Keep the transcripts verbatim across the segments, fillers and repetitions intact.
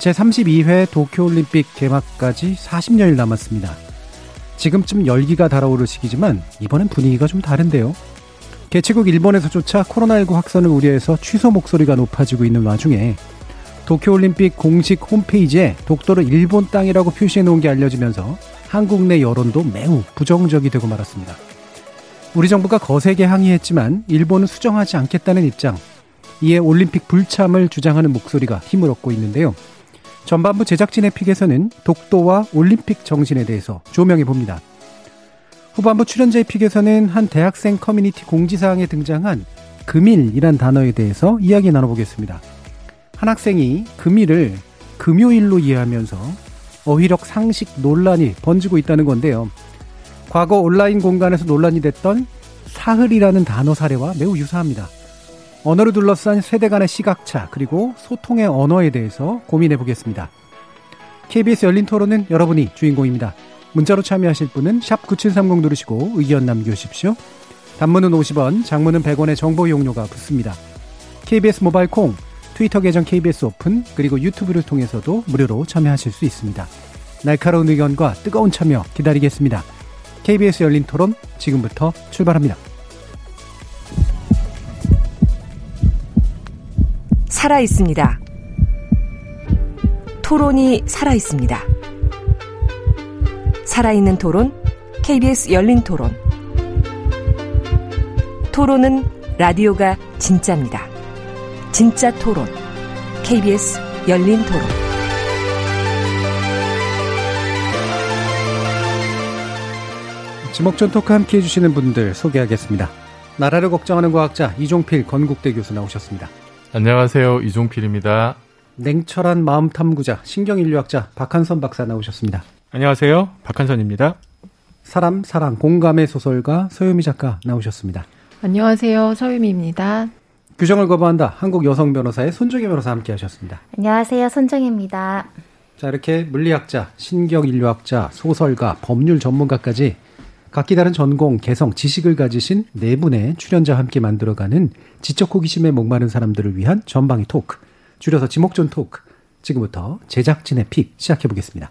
제삼십이 회 도쿄올림픽 개막까지 사십 년이 남았습니다. 지금쯤 열기가 달아오를 시기지만 이번엔 분위기가 좀 다른데요. 개최국 일본에서조차 코로나십구 확산을 우려해서 취소 목소리가 높아지고 있는 와중에 도쿄올림픽 공식 홈페이지에 독도를 일본 땅이라고 표시해놓은 게 알려지면서 한국 내 여론도 매우 부정적이 되고 말았습니다. 우리 정부가 거세게 항의했지만 일본은 수정하지 않겠다는 입장, 이에 올림픽 불참을 주장하는 목소리가 힘을 얻고 있는데요. 전반부 제작진의 픽에서는 독도와 올림픽 정신에 대해서 조명해봅니다. 후반부 출연자의 픽에서는 한 대학생 커뮤니티 공지사항에 등장한 금일이란 단어에 대해서 이야기 나눠보겠습니다. 한 학생이 금일을 금요일로 이해하면서 어휘력 상식 논란이 번지고 있다는 건데요. 과거 온라인 공간에서 논란이 됐던 사흘이라는 단어 사례와 매우 유사합니다. 언어를 둘러싼 세대 간의 시각차, 그리고 소통의 언어에 대해서 고민해보겠습니다. 케이비에스 열린 토론은 여러분이 주인공입니다. 문자로 참여하실 분은 샵 구칠삼공 누르시고 의견 남겨주십시오. 단문은 오십 원, 장문은 백 원의 정보 이용료가 붙습니다. 케이비에스 모바일 콩, 트위터 계정 케이비에스 오픈, 그리고 유튜브를 통해서도 무료로 참여하실 수 있습니다. 날카로운 의견과 뜨거운 참여 기다리겠습니다. 케이비에스 열린 토론 지금부터 출발합니다. 살아있습니다. 토론이 살아있습니다. 살아있는 토론, 케이비에스 열린 토론. 토론은 라디오가 진짜입니다. 진짜 토론, 케이비에스 열린 토론. 지목전 토크 함께해 주시는 분들 소개하겠습니다. 나라를 걱정하는 과학자 이종필 건국대 교수 나오셨습니다. 안녕하세요. 이종필입니다. 냉철한 마음 탐구자, 신경인류학자 박한선 박사 나오셨습니다. 안녕하세요. 박한선입니다. 사람, 사랑, 공감의 소설가 서유미 작가 나오셨습니다. 안녕하세요. 서유미입니다. 규정을 거부한다. 한국 여성 변호사의 손정혜 변호사 함께 하셨습니다. 안녕하세요. 손정혜입니다. 자, 이렇게 물리학자, 신경인류학자, 소설가, 법률 전문가까지 각기 다른 전공, 개성, 지식을 가지신 네 분의 출연자와 함께 만들어가는 지적 호기심에 목마른 사람들을 위한 전방위 토크, 줄여서 지목전 토크. 지금부터 제작진의 픽 시작해보겠습니다.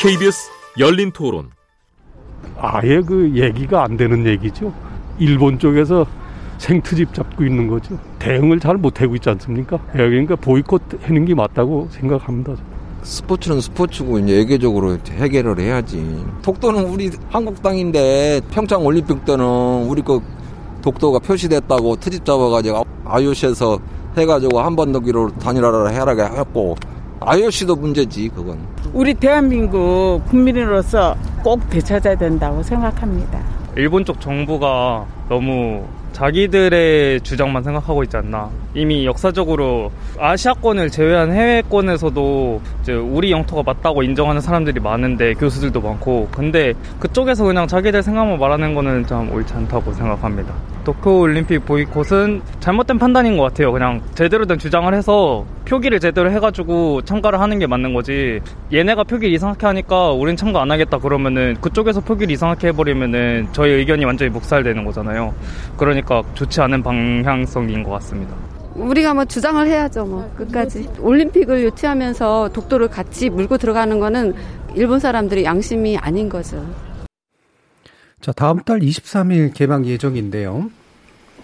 케이비에스 열린 토론. 아예 그 얘기가 안 되는 얘기죠. 일본 쪽에서 생트집 잡고 있는 거죠. 대응을 잘 못하고 있지 않습니까? 그러니까 보이콧 하는 게 맞다고 생각합니다. 스포츠는 스포츠고 이제 외교적으로 해결을 해야지. 독도는 우리 한국 땅인데 평창 올림픽 때는 우리 그 독도가 표시됐다고 트집 잡아가지고 아이오씨에서 해가지고 한반도 기로 단일화를 해라고 했고, 아이오씨도 문제지 그건. 우리 대한민국 국민으로서 꼭 되찾아야 된다고 생각합니다. 일본 쪽 정부가 너무 자기들의 주장만 생각하고 있지 않나. 이미 역사적으로 아시아권을 제외한 해외권에서도 이제 우리 영토가 맞다고 인정하는 사람들이 많은데, 교수들도 많고. 근데 그쪽에서 그냥 자기들 생각만 말하는 거는 참 옳지 않다고 생각합니다. 도쿄올림픽 보이콧은 잘못된 판단인 것 같아요. 그냥 제대로 된 주장을 해서 표기를 제대로 해가지고 참가를 하는 게 맞는 거지, 얘네가 표기를 이상하게 하니까 우린 참가 안 하겠다 그러면은, 그쪽에서 표기를 이상하게 해버리면은 저희 의견이 완전히 묵살되는 거잖아요. 그러니까 좋지 않은 방향성인 것 같습니다. 우리가 뭐 주장을 해야죠, 뭐 끝까지. 올림픽을 유치하면서 독도를 같이 물고 들어가는 거는 일본 사람들의 양심이 아닌 거죠. 자, 다음 달 이십삼 일 개막 예정인데요.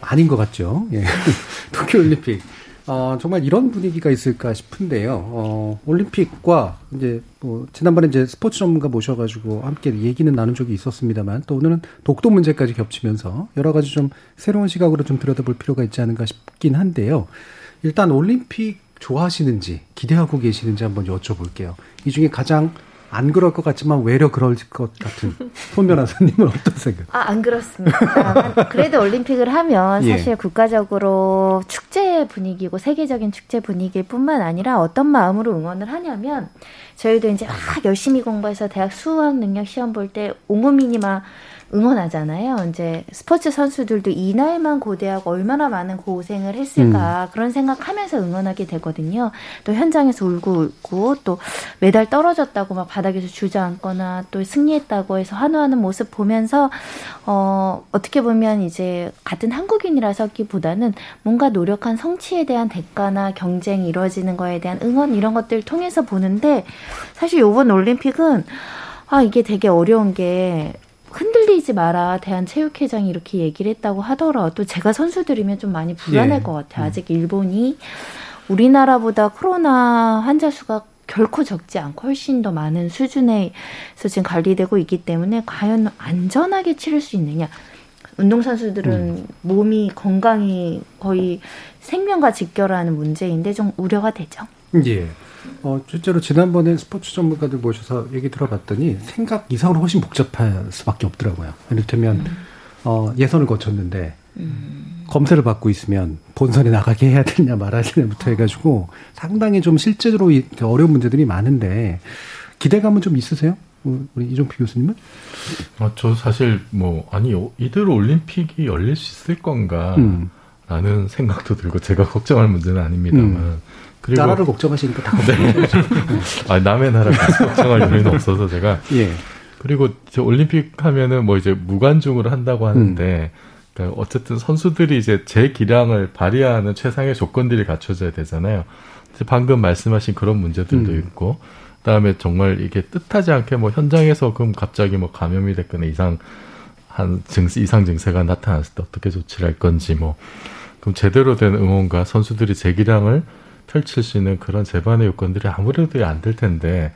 아닌 것 같죠? 예. 도쿄올림픽. 어, 정말 이런 분위기가 있을까 싶은데요. 어, 올림픽과 이제 뭐 지난번에 이제 스포츠 전문가 모셔가지고 함께 얘기는 나눈 적이 있었습니다만, 또 오늘은 독도 문제까지 겹치면서 여러 가지 좀 새로운 시각으로 좀 들여다볼 필요가 있지 않은가 싶긴 한데요. 일단 올림픽 좋아하시는지 기대하고 계시는지 한번 여쭤볼게요. 이 중에 가장 안 그럴 것 같지만 외려 그럴 것 같은 손 변호사님은 어떤 생각? 아, 안 그렇습니다. 그래도 올림픽을 하면 사실 예. 국가적으로 축제 분위기고 세계적인 축제 분위기일 뿐만 아니라 어떤 마음으로 응원을 하냐면 저희도 이제 막 열심히 공부해서 대학 수학 능력 시험 볼 때 온몸이 막 응원하잖아요. 이제 스포츠 선수들도 이 나이만 고대하고 얼마나 많은 고생을 했을까 음. 그런 생각하면서 응원하게 되거든요. 또 현장에서 울고 울고 또 메달 떨어졌다고 막 바닥에서 주저앉거나 또 승리했다고 해서 환호하는 모습 보면서 어, 어떻게 보면 이제 같은 한국인이라서기보다는 뭔가 노력한 성취에 대한 대가나 경쟁이 이루어지는 거에 대한 응원 이런 것들을 통해서 보는데 사실 이번 올림픽은 아 이게 되게 어려운 게 흔들리지 마라 대한체육회장이 이렇게 얘기를 했다고 하더라도 제가 선수들이면 좀 많이 불안할 예. 것 같아요. 아직 일본이 우리나라보다 코로나 환자 수가 결코 적지 않고 훨씬 더 많은 수준에서 지금 관리되고 있기 때문에 과연 안전하게 치를 수 있느냐. 운동선수들은 음. 몸이 건강이 거의 생명과 직결하는 문제인데 좀 우려가 되죠. 예. 어, 실제로 지난번에 스포츠 전문가들 모셔서 얘기 들어봤더니 생각 이상으로 훨씬 복잡할 수밖에 없더라고요. 이를테면 음. 어, 예선을 거쳤는데 음. 검사를 받고 있으면 본선에 나가게 해야 되냐 말아야 되냐부터 해가지고 상당히 좀 실제로 어려운 문제들이 많은데 기대감은 좀 있으세요? 우리 이종필 교수님은? 아, 저 사실 뭐 아니 이대로 올림픽이 열릴 수 있을 건가라는 음. 생각도 들고 제가 걱정할 문제는 아닙니다만 음. 그리고 나라를 걱정하시니까 다 걱정하시죠. 아, 남의 나라를 걱정할 여유는 없어서 제가. 예. 그리고 이제 올림픽 하면은 뭐 이제 무관중으로 한다고 하는데, 음. 그러니까 어쨌든 선수들이 이제 제 기량을 발휘하는 최상의 조건들이 갖춰져야 되잖아요. 방금 말씀하신 그런 문제들도 음. 있고, 그 다음에 정말 이게 뜻하지 않게 뭐 현장에서 그럼 갑자기 뭐 감염이 됐거나 이상, 한 증세, 이상 증세가 나타났을 때 어떻게 조치를 할 건지 뭐, 그럼 제대로 된 응원과 선수들이 제 기량을 펼칠 수 있는 그런 제반의 요건들이 아무래도 안 될 텐데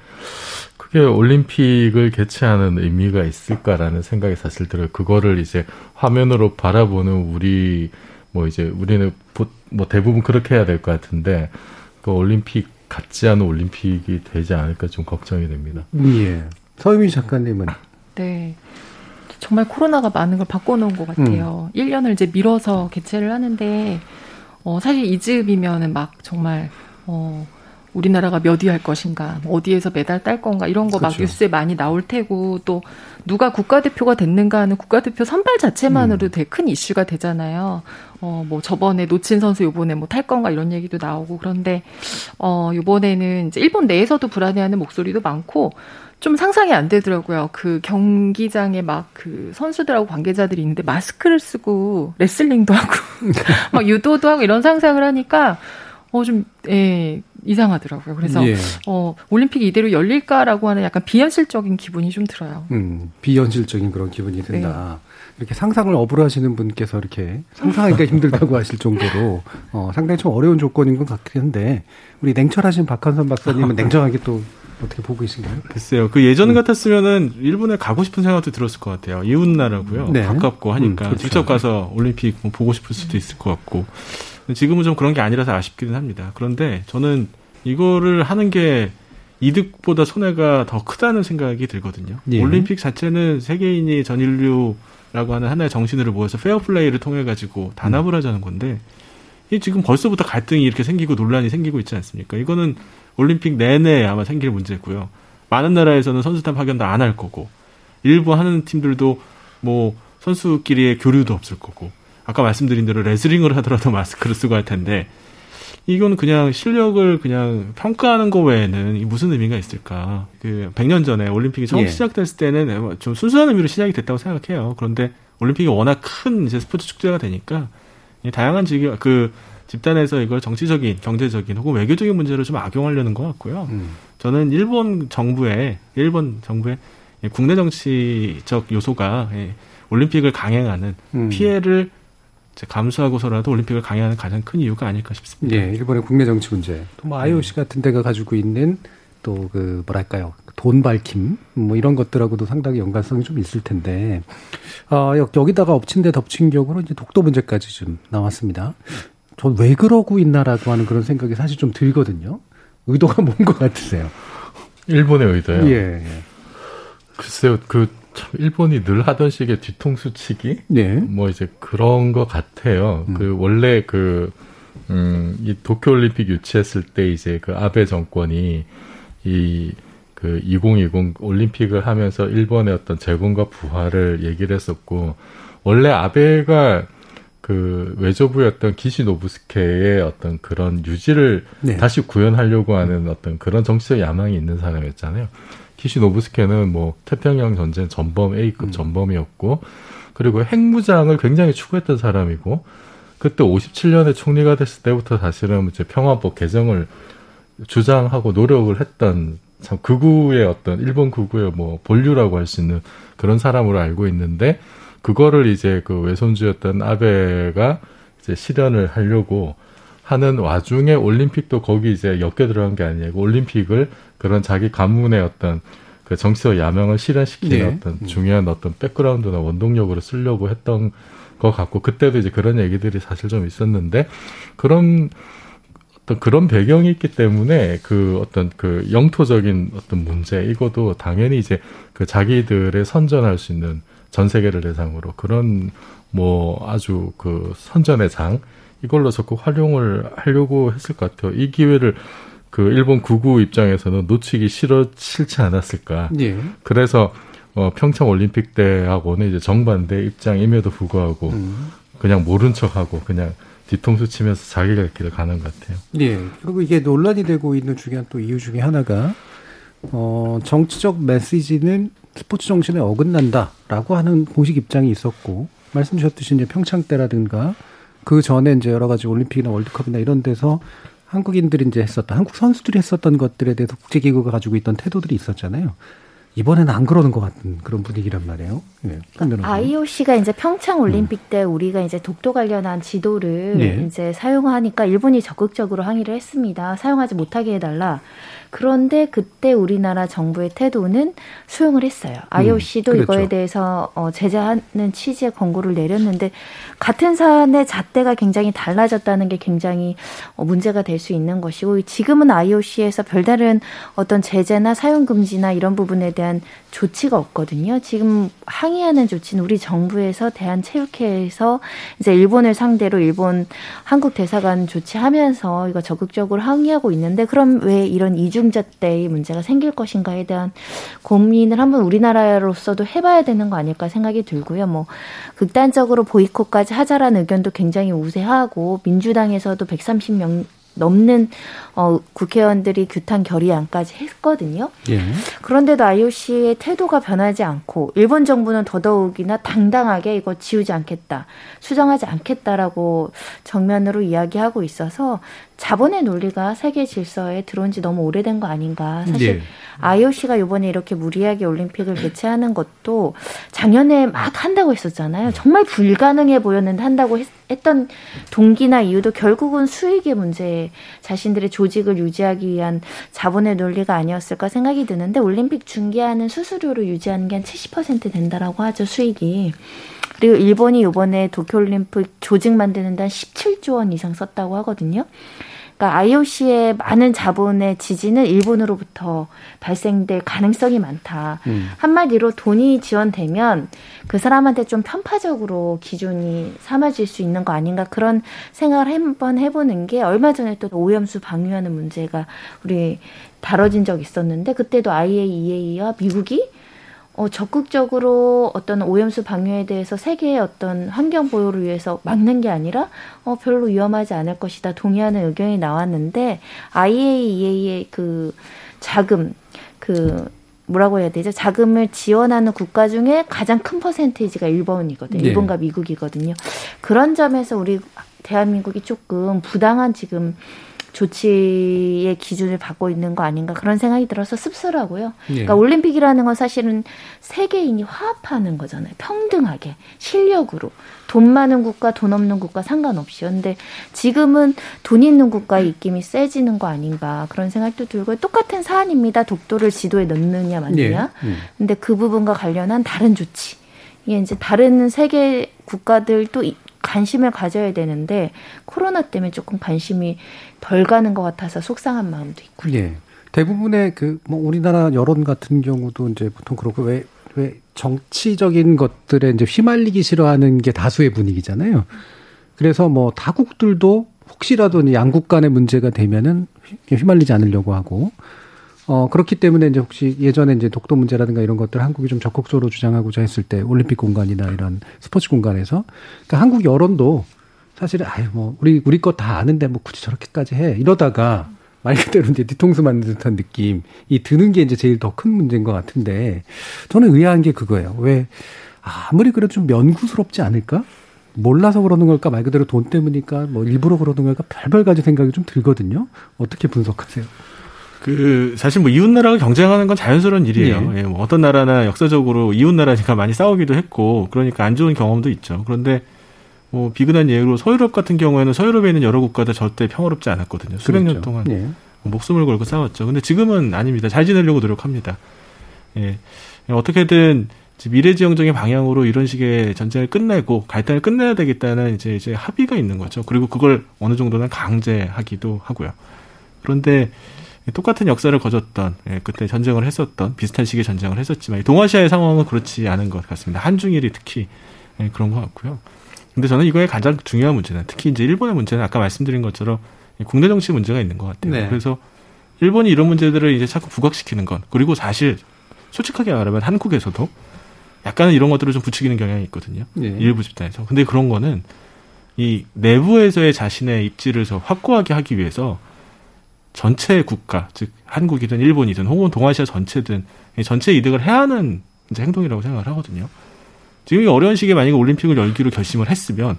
그게 올림픽을 개최하는 의미가 있을까라는 생각이 사실 들어요. 그거를 이제 화면으로 바라보는 우리 뭐 이제 우리는 뭐 대부분 그렇게 해야 될 것 같은데 그 올림픽 같지 않은 올림픽이 되지 않을까 좀 걱정이 됩니다. 예. 서유미 작가님은? 네. 정말 코로나가 많은 걸 바꿔놓은 것 같아요. 음. 일 년을 이제 미뤄서 개최를 하는데 어, 사실 이 즈음이면은 막 정말, 어, 우리나라가 몇 위 할 것인가, 어디에서 메달 딸 건가, 이런 거 막 그렇죠. 뉴스에 많이 나올 테고, 또 누가 국가대표가 됐는가 하는 국가대표 선발 자체만으로 음. 되게 큰 이슈가 되잖아요. 어, 뭐 저번에 놓친 선수 요번에 뭐 탈 건가 이런 얘기도 나오고, 그런데, 어, 요번에는 이제 일본 내에서도 불안해하는 목소리도 많고, 좀 상상이 안 되더라고요. 그 경기장에 막 그 선수들하고 관계자들이 있는데 마스크를 쓰고 레슬링도 하고 막 유도도 하고 이런 상상을 하니까 어 좀 예, 이상하더라고요. 그래서 예. 어 올림픽이 이대로 열릴까라고 하는 약간 비현실적인 기분이 좀 들어요. 음, 비현실적인 그런 기분이 든다. 네. 이렇게 상상을 업으로 하시는 분께서 이렇게 상상하기가 힘들다고 하실 정도로 어, 상당히 좀 어려운 조건인 것 같긴 한데 우리 냉철하신 박한선 박사님은 냉정하게 또 어떻게 보고 계신가요? 글쎄요. 그 예전 같았으면은 일본에 가고 싶은 생각도 들었을 것 같아요. 이웃나라고요. 네. 가깝고 하니까 음, 그렇죠. 직접 가서 올림픽 뭐 보고 싶을 수도 있을 것 같고 지금은 좀 그런 게 아니라서 아쉽기는 합니다. 그런데 저는 이거를 하는 게 이득보다 손해가 더 크다는 생각이 들거든요. 예. 올림픽 자체는 세계인이 전인류라고 하는 하나의 정신으로 모여서 페어플레이를 통해 가지고 단합을 하자는 건데 이 지금 벌써부터 갈등이 이렇게 생기고 논란이 생기고 있지 않습니까? 이거는 올림픽 내내 아마 생길 문제고요. 많은 나라에서는 선수단 파견도 안 할 거고 일부 하는 팀들도 뭐 선수끼리의 교류도 없을 거고 아까 말씀드린 대로 레슬링을 하더라도 마스크를 쓰고 할 텐데 이건 그냥 실력을 그냥 평가하는 거 외에는 무슨 의미가 있을까? 그 백 년 전에 올림픽이 처음 예. 시작됐을 때는 좀 순수한 의미로 시작이 됐다고 생각해요. 그런데 올림픽이 워낙 큰 이제 스포츠 축제가 되니까 다양한 지금 그 집단에서 이걸 정치적인, 경제적인 혹은 외교적인 문제로 좀 악용하려는 것 같고요. 음. 저는 일본 정부의 일본 정부의 국내 정치적 요소가 올림픽을 강행하는 음. 피해를 감수하고서라도 올림픽을 강행하는 가장 큰 이유가 아닐까 싶습니다. 예, 일본의 국내 정치 문제, 또 뭐 아이오씨 같은 데가 가지고 있는 또 그 뭐랄까요 돈 밝힘 뭐 이런 것들하고도 상당히 연관성이 좀 있을 텐데 아, 여기다가 엎친 데 덮친 격으로 이제 독도 문제까지 좀 나왔습니다. 전 왜 그러고 있나라고 하는 그런 생각이 사실 좀 들거든요. 의도가 뭔 것 같으세요? 일본에 의도요? 예, 예. 글쎄요, 그, 참, 일본이 늘 하던 식의 뒤통수 치기? 예. 뭐, 이제 그런 것 같아요. 음. 그, 원래 그, 음, 이 도쿄올림픽 유치했을 때 이제 그 아베 정권이 이, 그 이천이십 올림픽을 하면서 일본의 어떤 재건과 부활을 얘기를 했었고, 원래 아베가 그 외조부였던 기시노부스케의 어떤 그런 유지를 네. 다시 구현하려고 하는 어떤 그런 정치적 야망이 있는 사람이었잖아요. 기시노부스케는 뭐 태평양 전쟁 전범 A급 음. 전범이었고, 그리고 핵무장을 굉장히 추구했던 사람이고, 그때 오십칠 년에 총리가 됐을 때부터 사실은 이제 평화법 개정을 주장하고 노력을 했던 참 극우의 어떤 일본 극우의 뭐 본류라고 할 수 있는 그런 사람으로 알고 있는데, 그거를 이제 그 외손주였던 아베가 이제 실현을 하려고 하는 와중에 올림픽도 거기 이제 엮여 들어간 게 아니고 올림픽을 그런 자기 가문의 어떤 그 정치적 야망을 실현시키는 네. 어떤 중요한 어떤 백그라운드나 원동력으로 쓰려고 했던 것 같고, 그때도 이제 그런 얘기들이 사실 좀 있었는데, 그런 어떤 그런 배경이 있기 때문에 그 어떤 그 영토적인 어떤 문제, 이것도 당연히 이제 그 자기들의 선전할 수 있는 전 세계를 대상으로 그런 뭐 아주 그 선전의 장, 이걸로 적극 활용을 하려고 했을 것 같아요. 이 기회를 그 일본 극우 입장에서는 놓치기 싫어, 싫지 않았을까. 예. 그래서 어, 평창 올림픽 때하고는 이제 정반대 입장임에도 불구하고 음. 그냥 모른 척하고 그냥 뒤통수 치면서 자기 갈 길을 가는 것 같아요. 예. 그리고 이게 논란이 되고 있는 중요한 또 이유 중에 하나가 어, 정치적 메시지는 스포츠 정신에 어긋난다라고 하는 공식 입장이 있었고, 말씀 주셨듯이 이제 평창 때라든가 그 전에 이제 여러 가지 올림픽이나 월드컵이나 이런 데서 한국인들이 이제 했었던, 한국 선수들이 했었던 것들에 대해서 국제기구가 가지고 있던 태도들이 있었잖아요. 이번에는 안 그러는 것 같은 그런 분위기란 말이에요. 네, 아이오씨가 이제 평창 올림픽 때 우리가 이제 독도 관련한 지도를 네. 이제 사용하니까 일본이 적극적으로 항의를 했습니다. 사용하지 못하게 해달라. 그런데 그때 우리나라 정부의 태도는 수용을 했어요. 아이오씨도 음, 그렇죠. 이거에 대해서 제재하는 취지의 권고를 내렸는데, 같은 사안의 잣대가 굉장히 달라졌다는 게 굉장히 문제가 될 수 있는 것이고, 지금은 아이오씨에서 별다른 어떤 제재나 사용금지나 이런 부분에 대한 조치가 없거든요. 지금 항의하는 조치는 우리 정부에서 대한체육회에서 이제 일본을 상대로 일본 한국 대사관 조치하면서 이거 적극적으로 항의하고 있는데, 그럼 왜 이런 이중잣대의 문제가 생길 것인가에 대한 고민을 한번 우리나라로서도 해봐야 되는 거 아닐까 생각이 들고요. 뭐 극단적으로 보이콧까지 하자라는 의견도 굉장히 우세하고, 민주당에서도 백삼십 명 넘는 어, 국회의원들이 규탄 결의안까지 했거든요. 예. 그런데도 아이오씨의 태도가 변하지 않고, 일본 정부는 더더욱이나 당당하게 이거 지우지 않겠다, 수정하지 않겠다라고 정면으로 이야기하고 있어서 자본의 논리가 세계 질서에 들어온 지 너무 오래된 거 아닌가. 사실 네. 아이오씨가 이번에 이렇게 무리하게 올림픽을 개최하는 것도 작년에 막 한다고 했었잖아요. 정말 불가능해 보였는데 한다고 했, 했던 동기나 이유도 결국은 수익의 문제에 자신들의 조직을 유지하기 위한 자본의 논리가 아니었을까 생각이 드는데, 올림픽 중계하는 수수료로 유지하는 게 한 칠십 퍼센트 된다라고 하죠, 수익이. 그리고 일본이 이번에 도쿄올림픽 조직 만드는 데 한 십칠조 원 이상 썼다고 하거든요. 그러니까 아이오씨의 많은 자본의 지지는 일본으로부터 발생될 가능성이 많다. 음. 한마디로 돈이 지원되면 그 사람한테 좀 편파적으로 기준이 삼아질 수 있는 거 아닌가, 그런 생각을 한번 해보는 게, 얼마 전에 또 오염수 방류하는 문제가 우리 다뤄진 적이 있었는데, 그때도 아이에이이에이와 미국이 어, 적극적으로 어떤 오염수 방류에 대해서 세계의 어떤 환경 보호를 위해서 막는 게 아니라 어, 별로 위험하지 않을 것이다, 동의하는 의견이 나왔는데, 아이에이이에이의 그 자금, 그 뭐라고 해야 되죠? 자금을 지원하는 국가 중에 가장 큰 퍼센테이지가 일본이거든요. 네. 일본과 미국이거든요. 그런 점에서 우리 대한민국이 조금 부당한 지금 조치의 기준을 받고 있는 거 아닌가, 그런 생각이 들어서 씁쓸하고요. 예. 그러니까 올림픽이라는 건 사실은 세계인이 화합하는 거잖아요. 평등하게 실력으로, 돈 많은 국가 돈 없는 국가 상관없이. 그런데 지금은 돈 있는 국가의 입김이 세지는 거 아닌가, 그런 생각도 들고요. 똑같은 사안입니다. 독도를 지도에 넣느냐 마느냐. 예. 음. 근데 그 부분과 관련한 다른 조치, 이게 이제 다른 세계 국가들도 관심을 가져야 되는데, 코로나 때문에 조금 관심이 덜 가는 것 같아서 속상한 마음도 있고요. 네. 대부분의 그 뭐 우리나라 여론 같은 경우도 이제 보통 그렇고 왜 왜 정치적인 것들에 이제 휘말리기 싫어하는 게 다수의 분위기잖아요. 그래서 뭐 다국들도 혹시라도 양국 간의 문제가 되면은 휘말리지 않으려고 하고, 어 그렇기 때문에 이제 혹시 예전에 이제 독도 문제라든가 이런 것들 한국이 좀 적극적으로 주장하고자 했을 때 올림픽 공간이나 이런 스포츠 공간에서 그러니까 한국 여론도 사실은 아유 뭐 우리 우리 거 다 아는데 뭐 굳이 저렇게까지 해 이러다가 말 그대로 이제 뒤통수 맞는 듯한 느낌이 드는 게 이제 제일 더 큰 문제인 것 같은데, 저는 의아한 게 그거예요. 왜 아무리 그래도 좀 면구스럽지 않을까? 몰라서 그러는 걸까? 말 그대로 돈 때문일까? 뭐 일부러 그러는 걸까? 별별 가지 생각이 좀 들거든요. 어떻게 분석하세요? 그 사실 뭐 이웃나라가 경쟁하는 건 자연스러운 일이에요. 예. 예, 뭐 어떤 나라나 역사적으로 이웃나라니까 많이 싸우기도 했고, 그러니까 안 좋은 경험도 있죠. 그런데 뭐 비근한 예로 서유럽 같은 경우에는 서유럽에 있는 여러 국가들 절대 평화롭지 않았거든요. 수백 그렇죠. 년 동안 예. 목숨을 걸고 싸웠죠. 근데 지금은 아닙니다. 잘 지내려고 노력합니다. 예. 어떻게든 미래지향적인 방향으로 이런 식의 전쟁을 끝내고 갈등을 끝내야 되겠다는 이제 이제 합의가 있는 거죠. 그리고 그걸 어느 정도는 강제하기도 하고요. 그런데 똑같은 역사를 거쳤던, 예, 그때 전쟁을 했었던 비슷한 시기의 전쟁을 했었지만 동아시아의 상황은 그렇지 않은 것 같습니다. 한중일이 특히 예, 그런 것 같고요. 근데 저는 이거의 가장 중요한 문제는 특히 이제 일본의 문제는 아까 말씀드린 것처럼 국내 정치 문제가 있는 것 같아요. 네. 그래서 일본이 이런 문제들을 이제 자꾸 부각시키는 건, 그리고 사실 솔직하게 말하면 한국에서도 약간은 이런 것들을 좀 부추기는 경향이 있거든요. 네. 일부 집단에서. 근데 그런 거는 이 내부에서의 자신의 입지를 더 확고하게 하기 위해서 전체 국가, 즉 한국이든 일본이든 혹은 동아시아 전체든 전체 이득을 해야 하는 이제 행동이라고 생각을 하거든요. 지금 이 어려운 시기에 만약에 올림픽을 열기로 결심을 했으면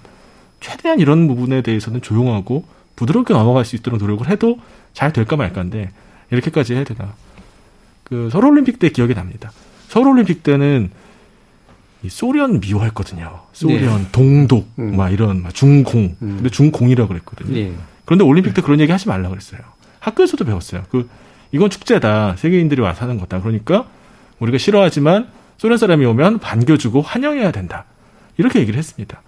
최대한 이런 부분에 대해서는 조용하고 부드럽게 넘어갈 수 있도록 노력을 해도 잘 될까 말까인데 이렇게까지 해야 되나. 그 서울올림픽 때 기억이 납니다. 서울올림픽 때는 이 소련 미워했거든요. 소련, 네. 동독, 음. 막 이런 막 중공. 음. 근데 중공이라고 그랬거든요. 네. 그런데 올림픽 때 그런 얘기 하지 말라고 그랬어요. 학교에서도 배웠어요. 그 이건 축제다. 세계인들이 와서 하는 거다. 그러니까 우리가 싫어하지만 소련 사람이 오면 반겨주고 환영해야 된다. 이렇게 얘기를 했습니다.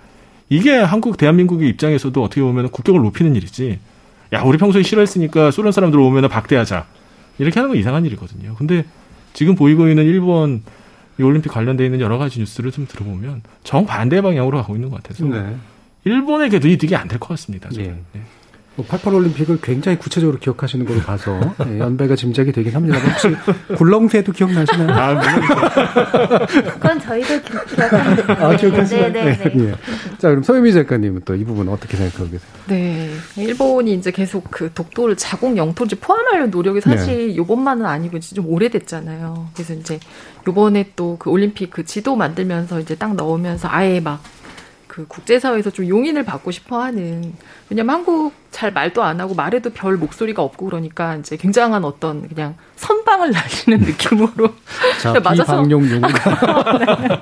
이게 한국, 대한민국의 입장에서도 어떻게 보면 국격을 높이는 일이지, 야, 우리 평소에 싫어했으니까 소련 사람들 오면 박대하자. 이렇게 하는 건 이상한 일이거든요. 근데 지금 보이고 있는 일본 올림픽 관련되어 있는 여러 가지 뉴스를 좀 들어보면 정반대 방향으로 가고 있는 것 같아서 네. 일본에게도 이득이 안 될 것 같습니다. 저는. 네. 네. 팔십팔 올림픽을 굉장히 구체적으로 기억하시는 걸로 봐서 예, 연배가 짐작이 되긴 합니다. 혹시 굴렁쇠도 기억나시나요? 아, 그건 저희도 기억합니다. 아, 기억하시나요? 네, 네, 네. 예. 자, 그럼 서유미 작가님은 또 이 부분 어떻게 생각하고 계세요? 네, 일본이 이제 계속 그 독도를 자국 영토지 포함하려는 노력이 사실 네. 이번만은 아니고 좀 오래됐잖아요. 그래서 이제 이번에 또 그 올림픽 그 지도 만들면서 이제 딱 넣으면서 아예 막 그 국제사회에서 좀 용인을 받고 싶어하는, 왜냐면 한국 잘 말도 안 하고 말해도 별 목소리가 없고 그러니까 이제 굉장한 어떤 그냥 선방을 날리는 느낌으로 자, 맞아서 비방용 용어가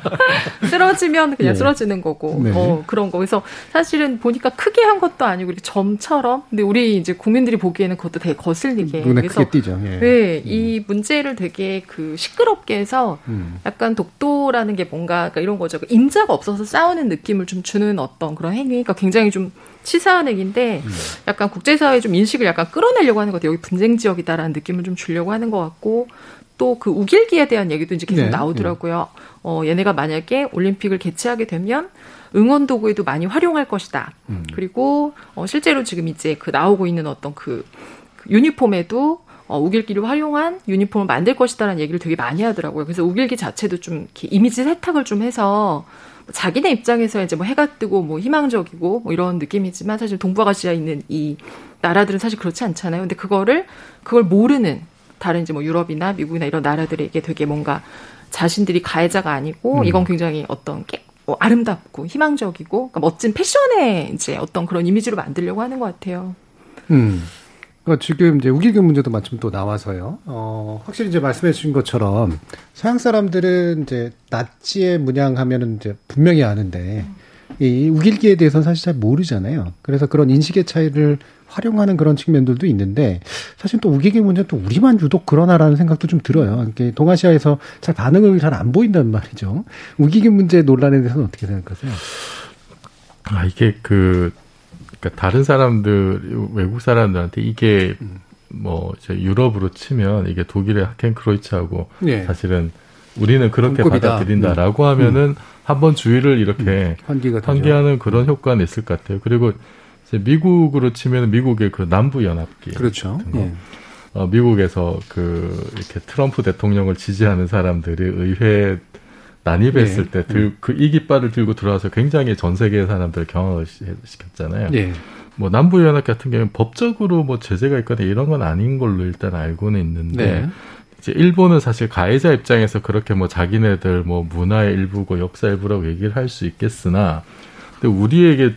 네. 쓰러지면 그냥 네. 쓰러지는 거고 네. 어, 그런 거. 그래서 사실은 보니까 크게 한 것도 아니고 이렇게 점처럼, 근데 우리 이제 국민들이 보기에는 그것도 되게 거슬리게 눈에 그래서 크게 띄죠. 예. 네, 이 음. 문제를 되게 그 시끄럽게 해서 음. 약간 독도라는 게 뭔가 그러니까 이런 거죠. 인자가 없어서 싸우는 느낌을 좀 주는 어떤 그런 행위가 굉장히 좀 치사한 얘기인데 음. 약간 국제사회에 좀 인식을 약간 끌어내려고 하는 것 같아요. 여기 분쟁 지역이다라는 느낌을 좀 주려고 하는 것 같고, 또 그 우길기에 대한 얘기도 이제 계속 네, 나오더라고요. 네. 어, 얘네가 만약에 올림픽을 개최하게 되면 응원 도구에도 많이 활용할 것이다. 음. 그리고 어, 실제로 지금 이제 그 나오고 있는 어떤 그, 그 유니폼에도 어, 우길기를 활용한 유니폼을 만들 것이다라는 얘기를 되게 많이 하더라고요. 그래서 우길기 자체도 좀 이렇게 이미지 세탁을 좀 해서 자기네 입장에서 이제 뭐 해가 뜨고 뭐 희망적이고 뭐 이런 느낌이지만 사실 동북아시아에 있는 이 나라들은 사실 그렇지 않잖아요. 근데 그거를, 그걸 모르는 다른 이제 뭐 유럽이나 미국이나 이런 나라들에게 되게 뭔가 자신들이 가해자가 아니고 음. 이건 굉장히 어떤 게 뭐 아름답고 희망적이고 그러니까 멋진 패션의 이제 어떤 그런 이미지로 만들려고 하는 것 같아요. 음. 그러니까 지금 이제 우길기 문제도 마침 또 나와서요. 어, 확실히 이제 말씀해 주신 것처럼 서양 사람들은 이제 나치에 문양하면은 이제 분명히 아는데 이 우길기에 대해서는 사실 잘 모르잖아요. 그래서 그런 인식의 차이를 활용하는 그런 측면들도 있는데, 사실 또 우기기 문제는 또 우리만 유독 그러나라는 생각도 좀 들어요. 이게 동아시아에서 잘 반응을 잘 안 보인단 말이죠. 우기기 문제 논란에 대해서는 어떻게 생각하세요? 아, 이게 그, 그러니까 다른 사람들, 외국 사람들한테 이게 뭐 이제 유럽으로 치면 이게 독일의 하켄크로이츠하고 네. 사실은 우리는 그렇게 손꼽이다. 받아들인다라고 음. 하면은 음. 한번 주의를 이렇게 음. 환기하는 그런 효과는 있을 것 같아요. 그리고 이제 미국으로 치면 미국의 그 남부 연합기 그렇죠. 예. 어, 미국에서 그 이렇게 트럼프 대통령을 지지하는 사람들이 의회 난입했을 예. 때 들, 그 이깃발을 들고 들어와서 굉장히 전 세계의 사람들 경악을 시켰잖아요. 예. 뭐 남부 연합 같은 경우는 법적으로 뭐 제재가 있거나 이런 건 아닌 걸로 일단 알고는 있는데. 네. 이제 일본은 사실 가해자 입장에서 그렇게 뭐 자기네들 뭐 문화의 일부고 역사 일부라고 얘기를 할 수 있겠으나, 근데 우리에게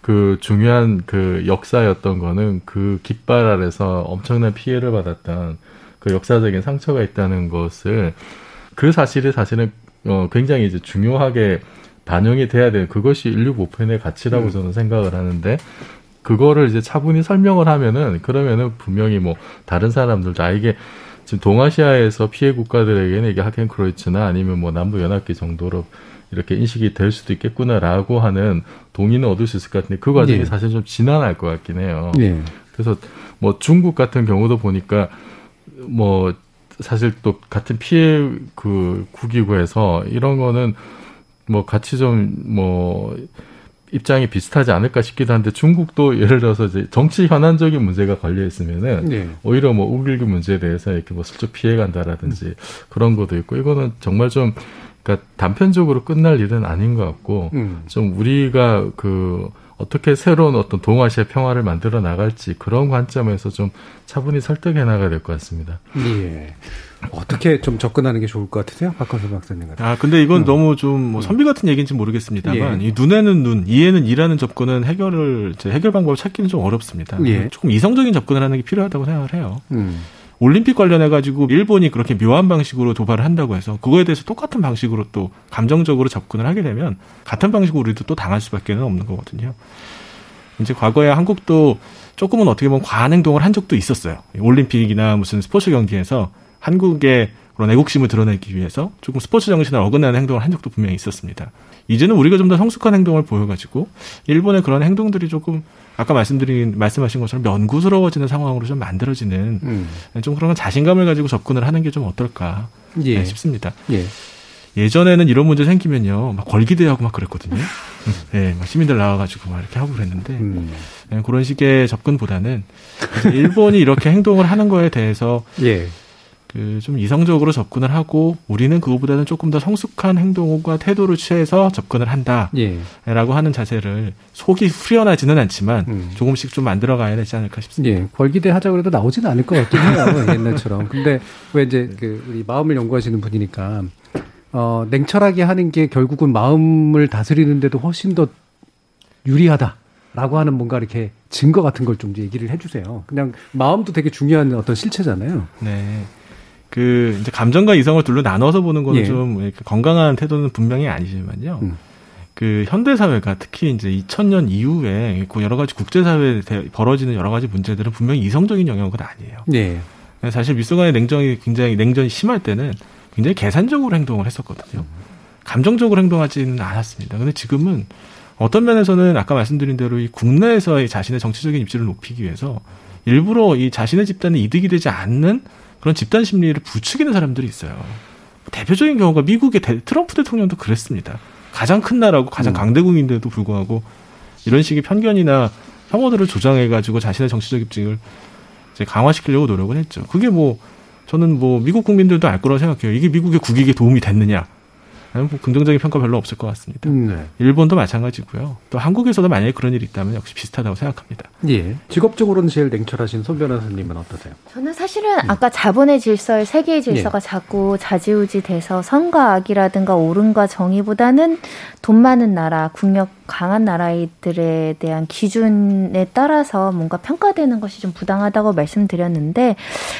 그 중요한 그 역사였던 거는 그 깃발 아래서 엄청난 피해를 받았던 그 역사적인 상처가 있다는 것을 그 사실이 사실은 어 굉장히 이제 중요하게 반영이 돼야 되는 그것이 인류 보편의 가치라고 음. 저는 생각을 하는데. 그거를 이제 차분히 설명을 하면은 그러면은 분명히 뭐 다른 사람들도 아 이게 지금 동아시아에서 피해 국가들에게는 이게 하켄크로이츠나 아니면 뭐 남부 연합기 정도로 이렇게 인식이 될 수도 있겠구나라고 하는 동의는 얻을 수 있을 것 같은데 그 과정이 네. 사실 좀 지난할 것 같긴 해요. 네. 그래서 뭐 중국 같은 경우도 보니까 뭐 사실 또 같은 피해 그 국이고 해서 이런 거는 뭐 같이 좀 뭐 입장이 비슷하지 않을까 싶기도 한데 중국도 예를 들어서 이제 정치 현안적인 문제가 걸려 있으면은 네. 오히려 뭐 우길기 문제에 대해서 이렇게 뭐 슬쩍 피해 간다라든지 음. 그런 것도 있고 이거는 정말 좀 그러니까 단편적으로 끝날 일은 아닌 것 같고 음. 좀 우리가 그 어떻게 새로운 어떤 동아시아 평화를 만들어 나갈지 그런 관점에서 좀 차분히 설득해 나가야 될 것 같습니다. 예. 어떻게 좀 접근하는 게 좋을 것 같으세요? 박한선 박사님 같은. 아, 근데 이건 음. 너무 좀 뭐 선비 같은 얘기인지 모르겠습니다만, 예. 이 눈에는 눈, 이에는 이라는 접근은 해결을, 이제 해결 방법을 찾기는 좀 어렵습니다. 예. 조금 이성적인 접근을 하는 게 필요하다고 생각을 해요. 음. 올림픽 관련해가지고 일본이 그렇게 묘한 방식으로 도발을 한다고 해서 그거에 대해서 똑같은 방식으로 또 감정적으로 접근을 하게 되면 같은 방식으로 우리도 또 당할 수밖에 없는 거거든요. 이제 과거에 한국도 조금은 어떻게 보면 과한 행동을 한 적도 있었어요. 올림픽이나 무슨 스포츠 경기에서 한국의 그런 애국심을 드러내기 위해서 조금 스포츠 정신을 어긋나는 행동을 한 적도 분명히 있었습니다. 이제는 우리가 좀 더 성숙한 행동을 보여가지고 일본의 그런 행동들이 조금 아까 말씀드린 말씀하신 것처럼 면구스러워지는 상황으로 좀 만들어지는 음. 좀 그런 자신감을 가지고 접근을 하는 게 좀 어떨까 예. 싶습니다. 예. 예전에는 이런 문제 생기면요 막 걸기대하고 막 그랬거든요. 예, 막 시민들 나와가지고 막 이렇게 하고 그랬는데 음. 예, 그런 식의 접근보다는 일본이 이렇게 행동을 하는 거에 대해서. 예. 그 좀 이성적으로 접근을 하고 우리는 그거보다는 조금 더 성숙한 행동과 태도를 취해서 접근을 한다라고 예. 하는 자세를 속이 후련하지는 않지만 음. 조금씩 좀 만들어가야 되지 않을까 싶습니다. 예, 걸기대 하자고 해도 나오지는 않을 것 같긴 해요. 옛날처럼. 근데 왜 이제 그 우리 마음을 연구하시는 분이니까 어, 냉철하게 하는 게 결국은 마음을 다스리는데도 훨씬 더 유리하다. 라고 하는 뭔가 이렇게 증거 같은 걸 좀 얘기를 해주세요. 그냥 마음도 되게 중요한 어떤 실체잖아요. 네. 그 이제 감정과 이성을 둘로 나눠서 보는 거는 예. 좀 건강한 태도는 분명히 아니지만요. 음. 그 현대 사회가 특히 이제 이천 년 이후에 그 여러 가지 국제 사회에 벌어지는 여러 가지 문제들은 분명히 이성적인 영역은 아니에요. 네. 예. 사실 미소간의 냉정이 굉장히 냉전이 심할 때는 굉장히 계산적으로 행동을 했었거든요. 음. 감정적으로 행동하지는 않았습니다. 근데 지금은 어떤 면에서는 아까 말씀드린 대로 이 국내에서의 자신의 정치적인 입지를 높이기 위해서 일부러 이 자신의 집단에 이득이 되지 않는 그런 집단 심리를 부추기는 사람들이 있어요. 대표적인 경우가 미국의 대, 트럼프 대통령도 그랬습니다. 가장 큰 나라고 가장 강대국인데도 불구하고 이런 식의 편견이나 혐오들을 조장해가지고 자신의 정치적 입증을 이제 강화시키려고 노력을 했죠. 그게 뭐 저는 뭐 미국 국민들도 알 거라고 생각해요. 이게 미국의 국익에 도움이 됐느냐. 아니면 뭐 긍정적인 평가 별로 없을 것 같습니다. 네. 일본도 마찬가지고요. 또 한국에서도 만약에 그런 일이 있다면 역시 비슷하다고 생각합니다. 예. 직업적으로는 제일 냉철하신 손 변호사님은 어떠세요? 저는 사실은 음. 아까 자본의 질서, 세계의 질서가 예. 자꾸 좌지우지 돼서 선과 악이라든가 옳음과 정의보다는 돈 많은 나라, 국력 강한 나라들에 대한 기준에 따라서 뭔가 평가되는 것이 좀 부당하다고 말씀드렸는데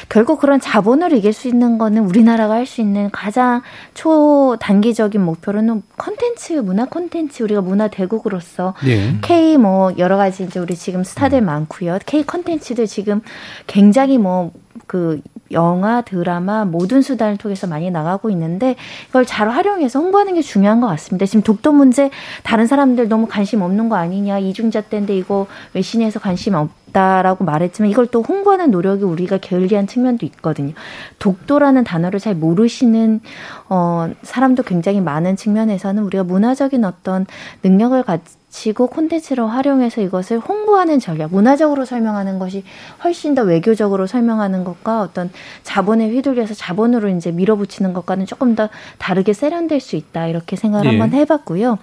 결국 그런 자본으로 이길 수 있는 거는 우리나라가 할 수 있는 가장 초단기적 목표로는 콘텐츠, 문화 콘텐츠, 우리가 문화 대국으로서 예. K 뭐 여러 가지 이제 우리 지금 스타들 음. 많고요. K 콘텐츠도 지금 굉장히 뭐 그 영화, 드라마, 모든 수단을 통해서 많이 나가고 있는데 이걸 잘 활용해서 홍보하는 게 중요한 것 같습니다. 지금 독도 문제 다른 사람들 너무 관심 없는 거 아니냐, 이중자 때인데 이거 외신에서 관심 없다라고 말했지만 이걸 또 홍보하는 노력이 우리가 게을리한 측면도 있거든요. 독도라는 단어를 잘 모르시는 어, 사람도 굉장히 많은 측면에서는 우리가 문화적인 어떤 능력을 가지 지고 콘텐츠를 활용해서 이것을 홍보하는 전략, 문화적으로 설명하는 것이 훨씬 더 외교적으로 설명하는 것과 어떤 자본에 휘둘려서 자본으로 이제 밀어붙이는 것과는 조금 더 다르게 세련될 수 있다, 이렇게 생각을 예. 한번 해봤고요.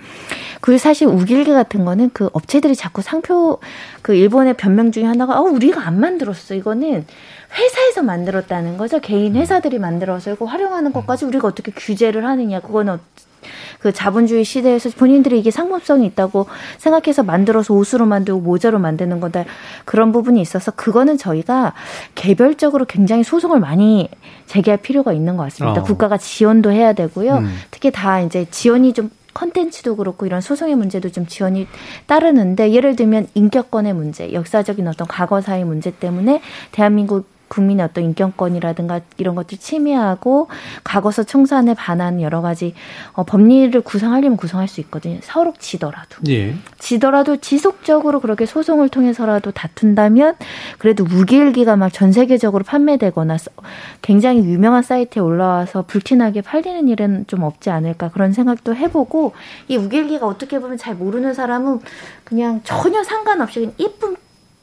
그리고 사실 우길기 같은 거는 그 업체들이 자꾸 상표, 그 일본의 변명 중에 하나가 어, 우리가 안 만들었어. 이거는 회사에서 만들었다는 거죠. 개인 회사들이 만들어서 이거 활용하는 것까지 우리가 어떻게 규제를 하느냐. 그건 어 그 자본주의 시대에서 본인들이 이게 상품성이 있다고 생각해서 만들어서 옷으로 만들고 모자로 만드는 거다. 그런 부분이 있어서 그거는 저희가 개별적으로 굉장히 소송을 많이 제기할 필요가 있는 것 같습니다. 어. 국가가 지원도 해야 되고요. 음. 특히 다 이제 지원이 좀 컨텐츠도 그렇고 이런 소송의 문제도 좀 지원이 따르는데 예를 들면 인격권의 문제, 역사적인 어떤 과거사의 문제 때문에 대한민국 국민의 어떤 인권이라든가 이런 것들 침해하고 과거서 청산에 반한 여러 가지 법리를 구성하려면 구성할 수 있거든요. 서로 지더라도. 예. 지더라도 지속적으로 그렇게 소송을 통해서라도 다툰다면 그래도 우기일기가 막 전 세계적으로 판매되거나 굉장히 유명한 사이트에 올라와서 불티나게 팔리는 일은 좀 없지 않을까 그런 생각도 해보고 이 우기일기가 어떻게 보면 잘 모르는 사람은 그냥 전혀 상관없이 그냥 이쁜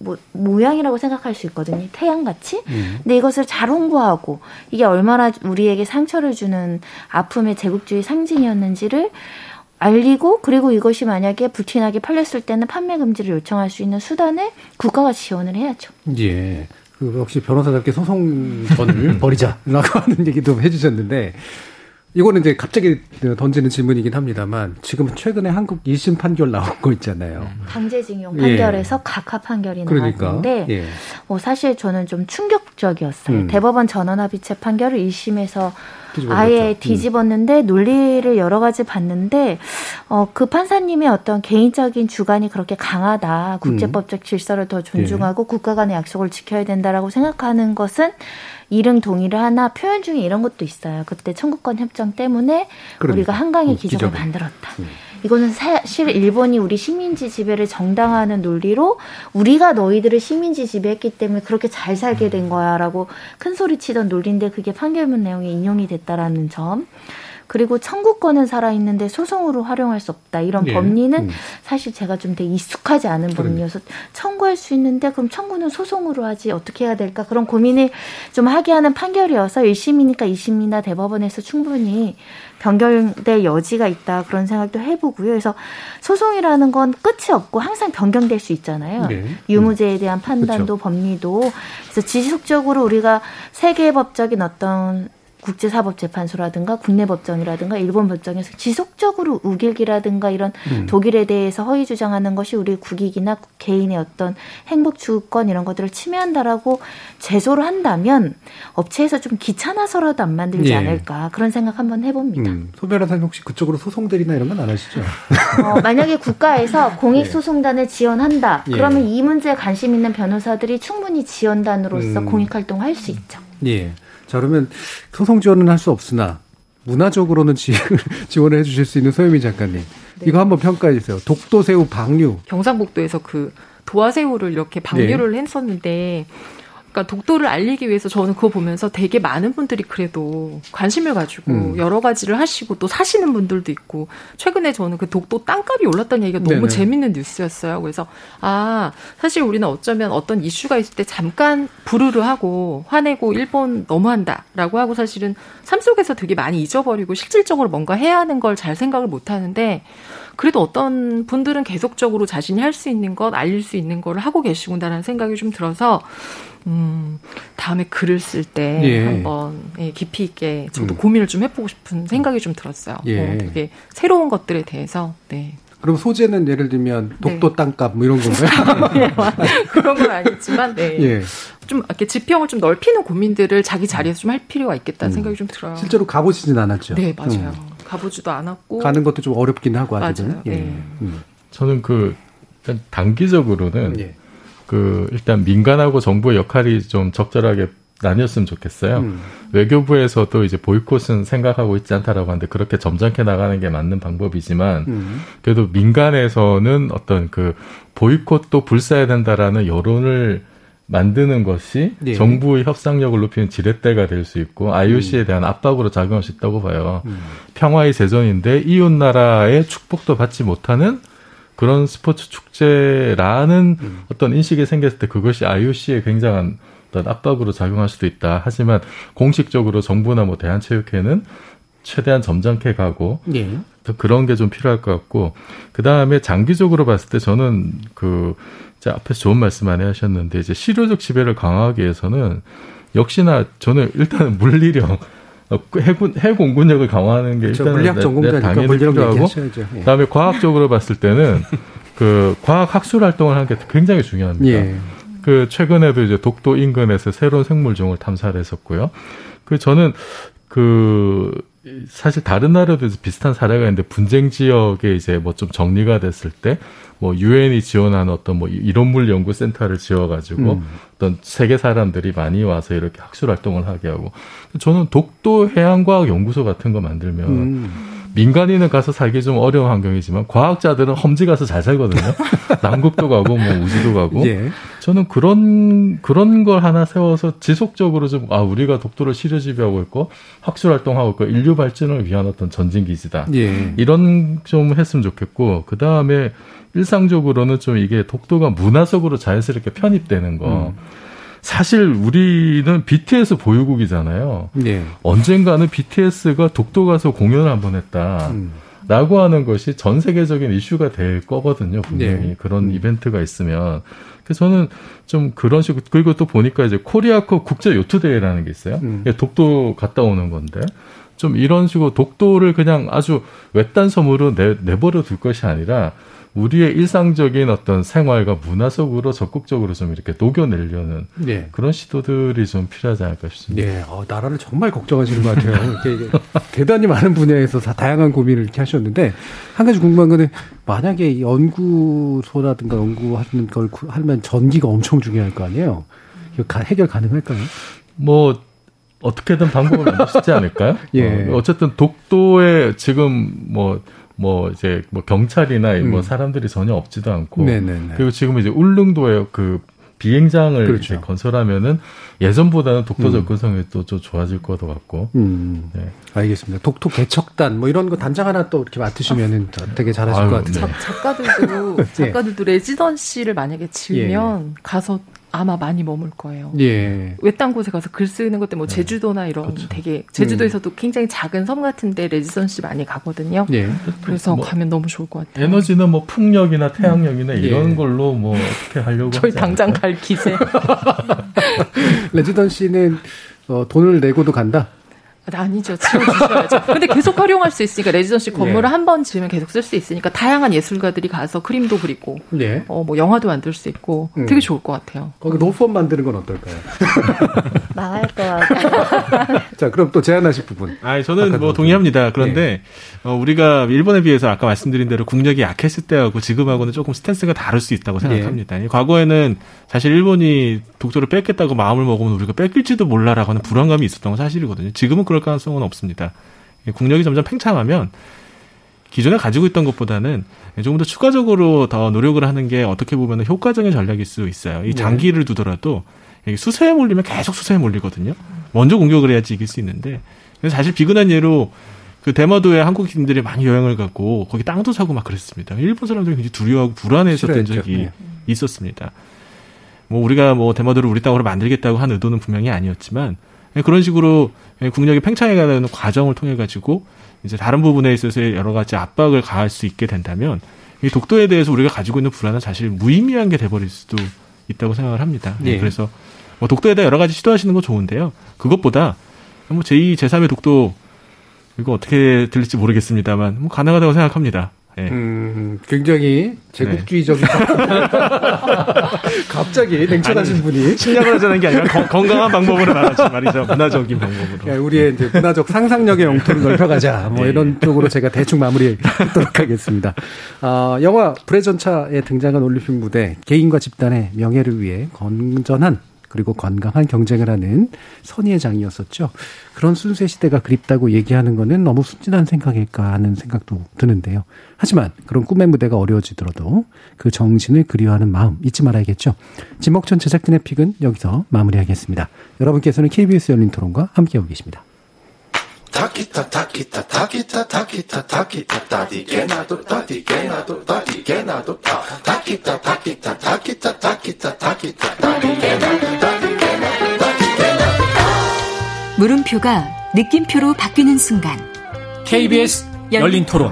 뭐, 모양이라고 생각할 수 있거든요. 태양같이. 음. 근데 이것을 잘 홍보하고 이게 얼마나 우리에게 상처를 주는 아픔의 제국주의 상징이었는지를 알리고 그리고 이것이 만약에 불티나게 팔렸을 때는 판매 금지를 요청할 수 있는 수단에 국가가 지원을 해야죠. 예. 그 역시 변호사답게 소송전을 버리자라고 하는 얘기도 해주셨는데 이거는 이제 갑자기 던지는 질문이긴 합니다만 지금 최근에 한국 일 심 판결 나온 거 있잖아요. 강제징용 판결에서 예. 각하 판결이 그러니까. 나왔는데 예. 어, 사실 저는 좀 충격적이었어요. 음. 대법원 전원합의체 판결을 일 심에서 뒤집어졌죠. 아예 뒤집었는데 음. 논리를 여러 가지 봤는데 어, 그 판사님의 어떤 개인적인 주관이 그렇게 강하다. 국제법적 질서를 더 존중하고 예. 국가 간의 약속을 지켜야 된다라고 생각하는 것은 이름 동의를 하나 표현 중에 이런 것도 있어요. 그때 청구권 협정 때문에 그러니까. 우리가 한강의 기적을 기적. 만들었다. 음. 이거는 사실 일본이 우리 식민지 지배를 정당화하는 논리로 우리가 너희들을 식민지 지배했기 때문에 그렇게 잘 살게 된 거야라고 큰소리치던 논리인데 그게 판결문 내용에 인용이 됐다라는 점. 그리고 청구권은 살아있는데 소송으로 활용할 수 없다. 이런 예. 법리는 음. 사실 제가 좀 되게 익숙하지 않은 법리여서 청구할 수 있는데 그럼 청구는 소송으로 하지 어떻게 해야 될까? 그런 고민을 좀 하게 하는 판결이어서 일 심이니까 이 심이나 대법원에서 충분히 변경될 여지가 있다. 그런 생각도 해보고요. 그래서 소송이라는 건 끝이 없고 항상 변경될 수 있잖아요. 네. 유무죄에 대한 판단도 그쵸. 법리도. 그래서 지속적으로 우리가 세계법적인 어떤 국제사법재판소라든가 국내 법정이라든가 일본 법정에서 지속적으로 우길기라든가 이런 음. 독일에 대해서 허위 주장하는 것이 우리 국익이나 개인의 어떤 행복주권 이런 것들을 침해한다라고 제소를 한다면 업체에서 좀 귀찮아서라도 안 만들지 예. 않을까 그런 생각 한번 해봅니다. 음. 소 변호사님 혹시 그쪽으로 소송들이나 이런 건 안 하시죠? 어, 만약에 국가에서 공익소송단을 지원한다. 예. 그러면 이 문제에 관심 있는 변호사들이 충분히 지원단으로서 음. 공익활동을 할 수 있죠. 예. 자, 그러면 소송 지원은 할 수 없으나 문화적으로는 지원을 해 주실 수 있는 서유미 작가님. 네. 이거 한번 평가해 주세요. 독도새우 방류. 경상북도에서 그 도화새우를 이렇게 방류를 네. 했었는데 그러니까 독도를 알리기 위해서 저는 그거 보면서 되게 많은 분들이 그래도 관심을 가지고 음. 여러 가지를 하시고 또 사시는 분들도 있고 최근에 저는 그 독도 땅값이 올랐다는 얘기가 너무 네네. 재밌는 뉴스였어요. 그래서 아 사실 우리는 어쩌면 어떤 이슈가 있을 때 잠깐 부르르 하고 화내고 일본 너무한다라고 하고 사실은 삶 속에서 되게 많이 잊어버리고 실질적으로 뭔가 해야 하는 걸 잘 생각을 못하는데 그래도 어떤 분들은 계속적으로 자신이 할 수 있는 것, 알릴 수 있는 걸 하고 계시구나라는 생각이 좀 들어서 음, 다음에 글을 쓸 때 예. 한번 예, 깊이 있게 저도 음. 고민을 좀 해보고 싶은 생각이 좀 들었어요. 예. 어, 되게 새로운 것들에 대해서. 네. 그럼 소재는 예를 들면 독도 네. 땅값 뭐 이런 건가요? 그런 건 아니지만 네. 예. 좀 이렇게 지평을 좀 넓히는 고민들을 자기 자리에서 좀 할 필요가 있겠다는 음. 생각이 좀 들어요. 실제로 가보시진 않았죠? 네, 맞아요. 음. 가보지도 않았고. 가는 것도 좀 어렵긴 하고 아직은. 예. 네. 음. 저는 그 일단 단기적으로는 예. 그 일단 민간하고 정부의 역할이 좀 적절하게 나뉘었으면 좋겠어요. 음. 외교부에서도 이제 보이콧은 생각하고 있지 않다라고 하는데 그렇게 점잖게 나가는 게 맞는 방법이지만 음. 그래도 민간에서는 어떤 그 보이콧도 불사해야 된다라는 여론을 만드는 것이 네. 정부의 협상력을 높이는 지렛대가 될 수 있고 아이오씨에 음. 대한 압박으로 작용할 수 있다고 봐요. 음. 평화의 제전인데 이웃나라의 축복도 받지 못하는 그런 스포츠 축제라는 음. 어떤 인식이 생겼을 때 그것이 아이오씨의 굉장한 어떤 압박으로 작용할 수도 있다. 하지만 공식적으로 정부나 뭐 대한체육회는 최대한 점잖게 가고 예. 그런 게 좀 필요할 것 같고 그다음에 장기적으로 봤을 때 저는 그 앞에서 좋은 말씀 많이 하셨는데 이제 실효적 지배를 강화하기 위해서는 역시나 저는 일단은 물리력 해군 해공군력을 강화하는 게 일단은 물리학 전공자니까 당연히 물리력하고 예. 그다음에 과학적으로 봤을 때는 그 과학 학술 활동을 하는 게 굉장히 중요합니다. 예. 그 최근에도 이제 독도 인근에서 새로운 생물종을 탐사를 했었고요. 그 저는 그 사실 다른 나라도 비슷한 사례가 있는데 분쟁 지역에 이제 뭐 좀 정리가 됐을 때 뭐 유엔이 지원한 어떤 뭐 이론물 연구센터를 지어가지고 음. 어떤 세계 사람들이 많이 와서 이렇게 학술 활동을 하게 하고 저는 독도 해양과학 연구소 같은 거 만들면 음. 민간인은 가서 살기 좀 어려운 환경이지만 과학자들은 험지 가서 잘 살거든요. 남극도 가고 뭐 우주도 가고. 예. 저는 그런 그런 걸 하나 세워서 지속적으로 좀 아 우리가 독도를 실효지배하고 있고 학술 활동하고 있고 인류 발전을 위한 어떤 전진기지다. 예. 이런 좀 했으면 좋겠고 그 다음에 일상적으로는 좀 이게 독도가 문화 속으로 자연스럽게 편입되는 거. 음. 사실 우리는 비티에스 보유국이잖아요. 네. 언젠가는 비티에스가 독도 가서 공연을 한번 했다라고 음. 하는 것이 전 세계적인 이슈가 될 거거든요. 분명히 네. 그런 음. 이벤트가 있으면. 그래서 저는 좀 그런 식으로 그리고 또 보니까 이제 코리아컵 국제 요트 대회라는 게 있어요. 음. 독도 갔다 오는 건데. 좀 이런 식으로 독도를 그냥 아주 외딴 섬으로 내, 내버려 둘 것이 아니라 우리의 일상적인 어떤 생활과 문화 속으로 적극적으로 좀 이렇게 녹여내려는 네. 그런 시도들이 좀 필요하지 않을까 싶습니다. 네, 어, 나라를 정말 걱정하시는 것 같아요. 이렇게 대단히 많은 분야에서 다 다양한 고민을 이렇게 하셨는데 한 가지 궁금한 거는 만약에 연구소라든가 연구하는 걸 하면 전기가 엄청 중요할 거 아니에요? 이거 가, 해결 가능할까요? 뭐 어떻게든 방법을 만드시지 않을까요? 예. 어, 어쨌든 독도에 지금 뭐. 뭐 이제 뭐 경찰이나 음. 뭐 사람들이 전혀 없지도 않고 네네네. 그리고 지금 이제 울릉도에 그 비행장을 그렇죠. 이제 건설하면은 예전보다는 독도 접근성이 음. 또 좀 좋아질 것도 같고. 음. 네. 알겠습니다. 독도 개척단 뭐 이런 거 단장 하나 또 이렇게 맡으시면은 아. 되게 잘하실 아유, 것 같은데. 네. 작가들도 작가들도 예. 레지던시를 만약에 지으면 예. 가서. 아마 많이 머물 거예요. 예. 외딴 곳에 가서 글 쓰는 것 때문에 뭐 제주도나 이런 그렇죠. 되게 제주도에서도 음. 굉장히 작은 섬 같은데 레지던시 많이 가거든요. 예. 그래서 뭐 가면 너무 좋을 것 같아요. 에너지는 뭐 풍력이나 태양력이나 음. 이런 예. 걸로 뭐 어떻게 하려고 저희 하지 당장 않을까요? 갈 기세. 레지던시는 어, 돈을 내고도 간다? 아니죠. 지워주셔야죠. 근데 계속 활용할 수 있으니까 레지던시 건물을 예. 한 번 지으면 계속 쓸 수 있으니까 다양한 예술가들이 가서 그림도 그리고 예. 어, 뭐 영화도 만들 수 있고 음. 되게 좋을 것 같아요. 거기 로펌 만드는 건 어떨까요? 망할 것 같아요. 자, 그럼 또 제안하실 부분. 아, 저는 뭐 동의합니다. 그런데 예. 어, 우리가 일본에 비해서 아까 말씀드린 대로 국력이 약했을 때하고 지금하고는 조금 스탠스가 다를 수 있다고 생각합니다. 예. 과거에는 사실 일본이 독도를 뺏겠다고 마음을 먹으면 우리가 뺏길지도 몰라라고 하는 불안감이 있었던 건 사실이거든요. 지금은 그럴 가능성은 없습니다. 국력이 점점 팽창하면 기존에 가지고 있던 것보다는 조금 더 추가적으로 더 노력을 하는 게 어떻게 보면 효과적인 전략일 수 있어요. 이 장기를 두더라도 수세에 몰리면 계속 수세에 몰리거든요. 먼저 공격을 해야지 이길 수 있는데 그래서 사실 비근한 예로 그 대마도에 한국인들이 많이 여행을 가고 거기 땅도 사고 막 그랬습니다. 일본 사람들이 굉장히 두려워하고 불안해했었던 적이 네. 있었습니다. 뭐 우리가 뭐 대마도를 우리 땅으로 만들겠다고 한 의도는 분명히 아니었지만 그런 식으로 국력이 팽창해가는 과정을 통해 가지고 이제 다른 부분에 있어서의 여러 가지 압박을 가할 수 있게 된다면 이 독도에 대해서 우리가 가지고 있는 불안은 사실 무의미한 게 돼버릴 수도 있다고 생각을 합니다. 네. 그래서 뭐 독도에 대해 여러 가지 시도하시는 건 좋은데요. 그것보다 뭐 제이, 제삼의 독도 이거 어떻게 들릴지 모르겠습니다만 뭐 가능하다고 생각합니다. 네. 음, 굉장히 제국주의적인. 네. 갑자기 냉철하신 아니, 분이. 침략을 하자는 게 아니라 거, 건강한 방법으로 말하지 말이죠. 문화적인 방법으로. 우리의 이제 문화적 상상력의 영토를 넓혀가자. 뭐 네. 이런 쪽으로 제가 대충 마무리하도록 하겠습니다. 어, 영화 불의 전차에 등장한 올림픽 무대, 개인과 집단의 명예를 위해 건전한 그리고 건강한 경쟁을 하는 선의의 장이었었죠. 그런 순세 시대가 그립다고 얘기하는 거는 너무 순진한 생각일까 하는 생각도 드는데요. 하지만 그런 꿈의 무대가 어려워지더라도 그 정신을 그리워하는 마음 잊지 말아야겠죠. 진목전 제작진의 픽은 여기서 마무리하겠습니다. 여러분께서는 케이비에스 열린 토론과 함께하고 계십니다. 타키타 타키타 타키타 타키타 타키타 따디게나도 따디게나도 따디게나도 타키타 타키타 타키타 타키타 타키타 따디게나 따디게나 따디게나. 물음표가 느낌표로 바뀌는 순간 케이비에스 열린 토론.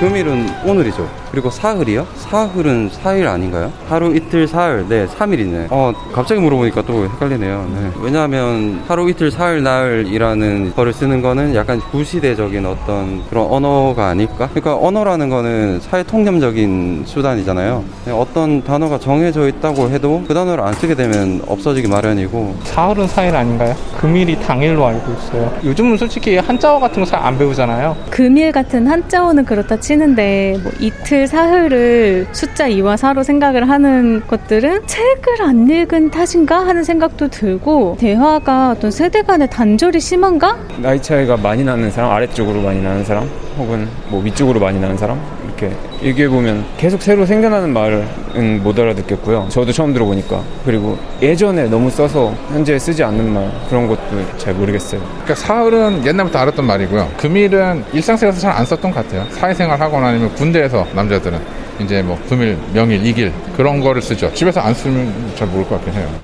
금일은 오늘이죠. 그리고 사흘이요? 사흘은 사일 아닌가요? 하루 이틀 사흘, 네, 삼일이네. 어, 갑자기 물어보니까 또 헷갈리네요. 네. 왜냐하면 하루 이틀 사흘 나흘이라는 거를 쓰는 거는 약간 구시대적인 어떤 그런 언어가 아닐까? 그러니까 언어라는 거는 사회 통념적인 수단이잖아요. 어떤 단어가 정해져 있다고 해도 그 단어를 안 쓰게 되면 없어지기 마련이고. 사흘은 사일 아닌가요? 금일이 당일로 알고 있어요. 요즘은 솔직히 한자어 같은 거 잘 안 배우잖아요. 금일 같은 한자어는 그렇다 치 치는데 뭐 이틀 사흘을 숫자 이와 사로 생각을 하는 것들은 책을 안 읽은 탓인가 하는 생각도 들고, 대화가 어떤 세대 간의 단절이 심한가? 나이 차이가 많이 나는 사람, 아래쪽으로 많이 나는 사람, 혹은 뭐 위쪽으로 많이 나는 사람, 이렇게 얘기해보면 계속 새로 생겨나는 말은 못 알아듣겠고요. 저도 처음 들어보니까. 그리고 예전에 너무 써서 현재 쓰지 않는 말, 그런 것도 잘 모르겠어요. 그러니까 사흘은 옛날부터 알았던 말이고요. 금일은 일상생활에서 잘 안 썼던 것 같아요. 사회생활 하거나 아니면 군대에서 남자들은 이제 뭐 금일, 명일, 이길 그런 거를 쓰죠. 집에서 안 쓰면 잘 모를 것 같긴 해요.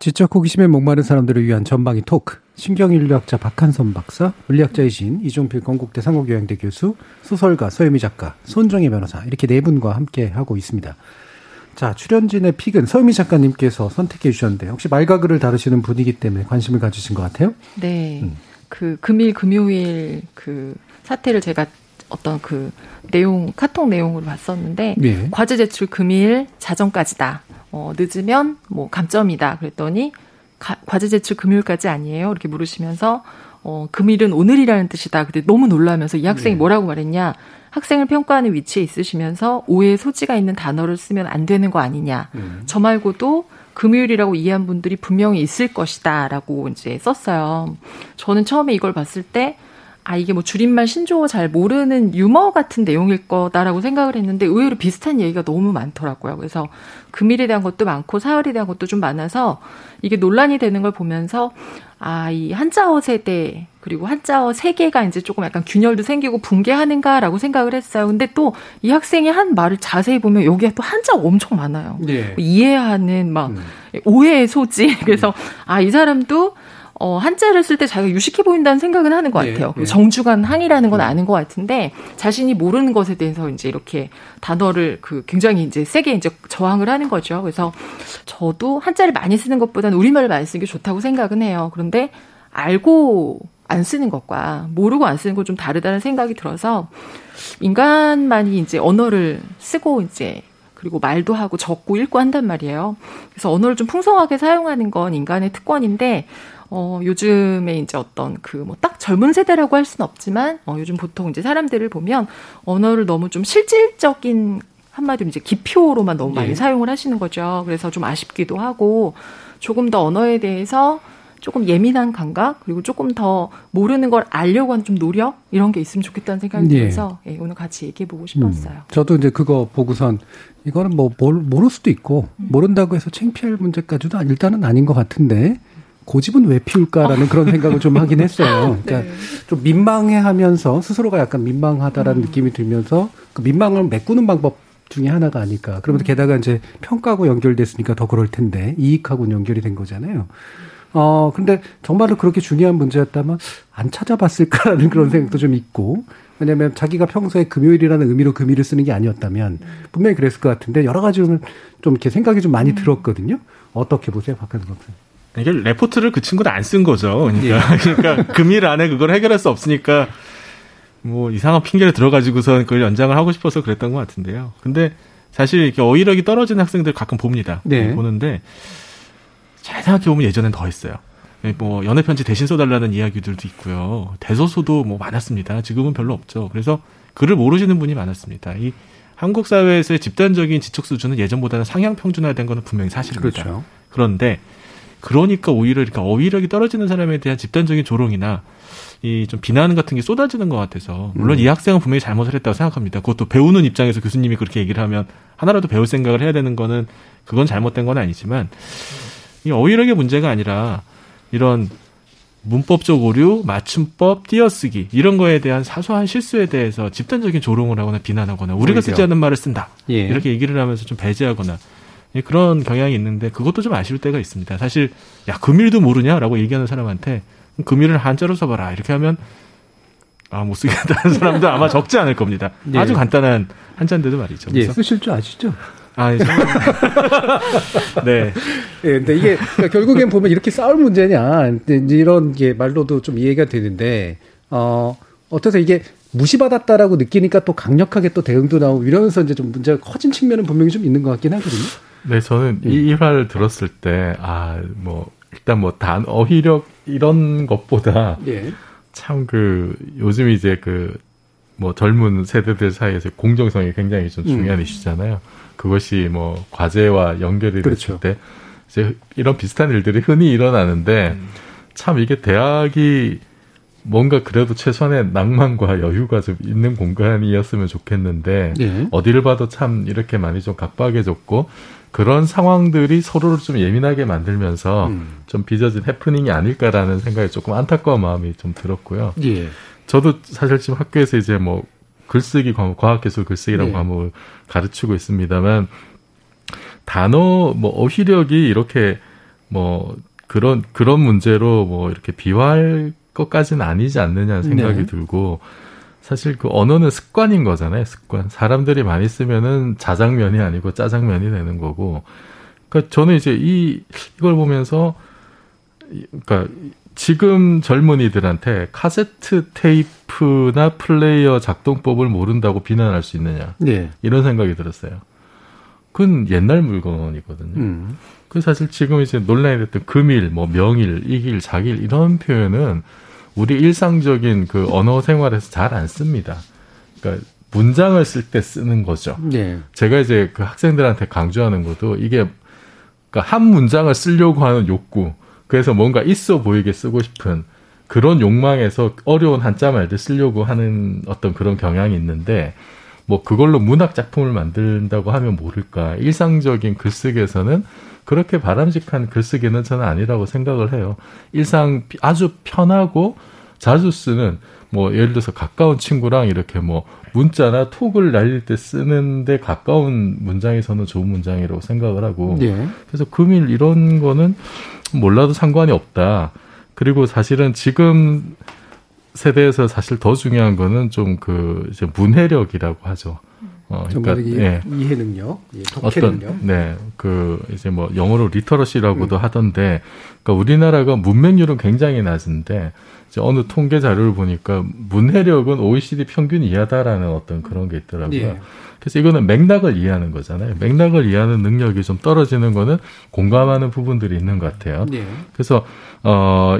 지적 호기심에 목마른 사람들을 위한 전방위 토크. 신경인류학자 박한선 박사, 물리학자이신 이종필 건국대 상호교양대 교수, 소설가 서유미 작가, 손정혜 변호사, 이렇게 네 분과 함께하고 있습니다. 자, 출연진의 픽은 서유미 작가님께서 선택해 주셨는데, 혹시 말과 글을 다루시는 분이기 때문에 관심을 가지신 것 같아요? 네. 음. 그 금일, 금요일 그 사태를 제가 어떤 그 내용, 카톡 내용으로 봤었는데, 예. 과제 제출 금일 자정까지다. 어, 늦으면 뭐 감점이다. 그랬더니, 가, 과제 제출 금요일까지 아니에요? 이렇게 물으시면서 어, 금일은 오늘이라는 뜻이다. 근데 너무 놀라면서 이 학생이 네. 뭐라고 말했냐. 학생을 평가하는 위치에 있으시면서 오해의 소지가 있는 단어를 쓰면 안 되는 거 아니냐. 음. 저 말고도 금요일이라고 이해한 분들이 분명히 있을 것이다. 라고 이제 썼어요. 저는 처음에 이걸 봤을 때 아, 이게 뭐 줄임말 신조어 잘 모르는 유머 같은 내용일 거다라고 생각을 했는데 의외로 비슷한 얘기가 너무 많더라고요. 그래서 금일에 대한 것도 많고 사흘에 대한 것도 좀 많아서 이게 논란이 되는 걸 보면서 아, 이 한자어 세대 그리고 한자어 세계가 이제 조금 약간 균열도 생기고 붕괴하는가라고 생각을 했어요. 근데 또 이 학생이 한 말을 자세히 보면 여기에 또 한자어 엄청 많아요. 네. 이해하는 막 음. 오해의 소지. 그래서 아, 이 사람도 어, 한자를 쓸 때 자기가 유식해 보인다는 생각은 하는 것 같아요. 예, 예. 정주간 항이라는 건 아는 것 같은데 자신이 모르는 것에 대해서 이제 이렇게 단어를 그 굉장히 이제 세게 이제 저항을 하는 거죠. 그래서 저도 한자를 많이 쓰는 것보다는 우리말을 많이 쓰는 게 좋다고 생각은 해요. 그런데 알고 안 쓰는 것과 모르고 안 쓰는 건 좀 다르다는 생각이 들어서 인간만이 이제 언어를 쓰고 이제 그리고 말도 하고 적고 읽고 한단 말이에요. 그래서 언어를 좀 풍성하게 사용하는 건 인간의 특권인데 어, 요즘에 이제 어떤 그 뭐 딱 젊은 세대라고 할 수는 없지만, 어, 요즘 보통 이제 사람들을 보면 언어를 너무 좀 실질적인 한마디로 이제 기표로만 너무 많이 네. 사용을 하시는 거죠. 그래서 좀 아쉽기도 하고 조금 더 언어에 대해서 조금 예민한 감각 그리고 조금 더 모르는 걸 알려고 하는 좀 노력 이런 게 있으면 좋겠다는 생각이 들어서 예. 예, 오늘 같이 얘기해보고 싶었어요. 음, 저도 이제 그거 보고선 이거는 뭐 모를, 모를 수도 있고 음. 모른다고 해서 창피할 문제까지도 일단은 아닌 것 같은데 고집은 왜 피울까라는 어. 그런 생각을 좀 하긴 했어요. 그러니까 네. 좀 민망해하면서 스스로가 약간 민망하다라는 음. 느낌이 들면서 그 민망을 메꾸는 방법 중에 하나가 아닐까. 그러면서 게다가 이제 평가하고 연결됐으니까 더 그럴 텐데 이익하고는 연결이 된 거잖아요. 어, 근데 정말로 그렇게 중요한 문제였다면 안 찾아봤을까라는 그런 생각도 좀 있고, 왜냐면 자기가 평소에 금요일이라는 의미로 금일을 쓰는 게 아니었다면 분명히 그랬을 것 같은데 여러 가지 좀 이렇게 생각이 좀 많이 들었거든요. 어떻게 보세요, 박한선 선생님? 이게 레포트를 그 친구는 안 쓴 거죠. 그러니까, 예. 그러니까 금일 안에 그걸 해결할 수 없으니까 뭐 이상한 핑계를 들어가지고선 그걸 연장을 하고 싶어서 그랬던 것 같은데요. 근데 사실 이렇게 어휘력이 떨어지는 학생들 가끔 봅니다. 네. 보는데. 잘 생각해보면 예전엔 더 했어요. 뭐, 연애편지 대신 써달라는 이야기들도 있고요. 대소서도 뭐 많았습니다. 지금은 별로 없죠. 그래서 글을 모르시는 분이 많았습니다. 이 한국 사회에서의 집단적인 지적 수준은 예전보다는 상향 평준화된 건 분명히 사실입니다. 그렇죠. 그런데 그러니까 오히려 이렇게 어휘력이 떨어지는 사람에 대한 집단적인 조롱이나 이 좀 비난 같은 게 쏟아지는 것 같아서, 물론 음. 이 학생은 분명히 잘못을 했다고 생각합니다. 그것도 배우는 입장에서 교수님이 그렇게 얘기를 하면 하나라도 배울 생각을 해야 되는 거는, 그건 잘못된 건 아니지만, 이 어휘력의 문제가 아니라 이런 문법적 오류, 맞춤법, 띄어쓰기 이런 거에 대한 사소한 실수에 대해서 집단적인 조롱을 하거나 비난하거나 우리가 오히려. 쓰지 않는 말을 쓴다, 예. 이렇게 얘기를 하면서 좀 배제하거나 그런 경향이 있는데, 그것도 좀 아쉬울 때가 있습니다. 사실 야 금일도 모르냐라고 얘기하는 사람한테 금일을 한자로 써봐라 이렇게 하면 아, 못 쓰겠다는 사람도 아마 적지 않을 겁니다. 예. 아주 간단한 한자인데도 말이죠. 예, 쓰실 줄 아시죠? 아, 예. 네. 예, 근데 이게 그러니까 결국엔 보면 이렇게 싸울 문제냐 이런 게 말로도 좀 이해가 되는데, 어, 어떠세요? 이게 무시받았다라고 느끼니까 또 강력하게 또 대응도 나오고 이러면서 이제 좀 문제가 커진 측면은 분명히 좀 있는 것 같긴 하거든요. 네, 저는 이 일화를 들었을 때, 아, 뭐, 일단 뭐, 단, 어휘력, 이런 것보다, 예. 참 그, 요즘 이제 그, 뭐, 젊은 세대들 사이에서 공정성이 굉장히 좀 중요한 음. 이슈잖아요. 그것이 뭐, 과제와 연결이 그렇죠. 됐을 때, 이제 이런 비슷한 일들이 흔히 일어나는데, 음. 참 이게 대학이 뭔가 그래도 최소한의 낭만과 여유가 좀 있는 공간이었으면 좋겠는데, 예. 어디를 봐도 참 이렇게 많이 좀 각박해졌고, 그런 상황들이 서로를 좀 예민하게 만들면서 음. 좀 빚어진 해프닝이 아닐까라는 생각이, 조금 안타까운 마음이 좀 들었고요. 예. 저도 사실 지금 학교에서 이제 뭐 글쓰기 과목, 과학기술 글쓰기라고 예. 과목을 가르치고 있습니다만, 단어, 뭐 어휘력이 이렇게 뭐 그런, 그런 문제로 뭐 이렇게 비화할 것까지는 아니지 않느냐는 생각이 네. 들고, 사실 그 언어는 습관인 거잖아요. 습관. 사람들이 많이 쓰면은 자장면이 아니고 짜장면이 되는 거고. 그러니까 저는 이제 이 이걸 보면서, 그러니까 지금 젊은이들한테 카세트 테이프나 플레이어 작동법을 모른다고 비난할 수 있느냐 네. 이런 생각이 들었어요. 그건 옛날 물건이거든요. 음. 그 사실 지금 이제 논란이 됐던 금일, 뭐 명일, 이길, 자길 이런 표현은 우리 일상적인 그 언어 생활에서 잘 안 씁니다. 그러니까 문장을 쓸 때 쓰는 거죠. 네. 제가 이제 그 학생들한테 강조하는 것도 이게, 그러니까 한 문장을 쓰려고 하는 욕구, 그래서 뭔가 있어 보이게 쓰고 싶은 그런 욕망에서 어려운 한자 말들 쓰려고 하는 어떤 그런 경향이 있는데, 뭐 그걸로 문학 작품을 만든다고 하면 모를까. 일상적인 글쓰기에서는 그렇게 바람직한 글쓰기는 저는 아니라고 생각을 해요. 일상 아주 편하고 자주 쓰는, 뭐 예를 들어서 가까운 친구랑 이렇게 뭐 문자나 톡을 날릴 때 쓰는데 가까운 문장에서는 좋은 문장이라고 생각을 하고 네. 그래서 금일 이런 거는 몰라도 상관이 없다. 그리고 사실은 지금 세대에서 사실 더 중요한 거는 좀 그 이제 문해력이라고 하죠. 어, 그러니까 이, 예. 이해 능력, 예, 독해 어떤, 능력. 네, 그 이제 뭐 영어로 리터러시라고도 음. 하던데, 그러니까 우리나라가 문맹률은 굉장히 낮은데 이제 어느 통계 자료를 보니까 문해력은 오이시디 평균 이하다라는 어떤 그런 게 있더라고요. 예. 그래서 이거는 맥락을 이해하는 거잖아요. 맥락을 이해하는 능력이 좀 떨어지는 거는 공감하는 부분들이 있는 것 같아요. 예. 그래서 어.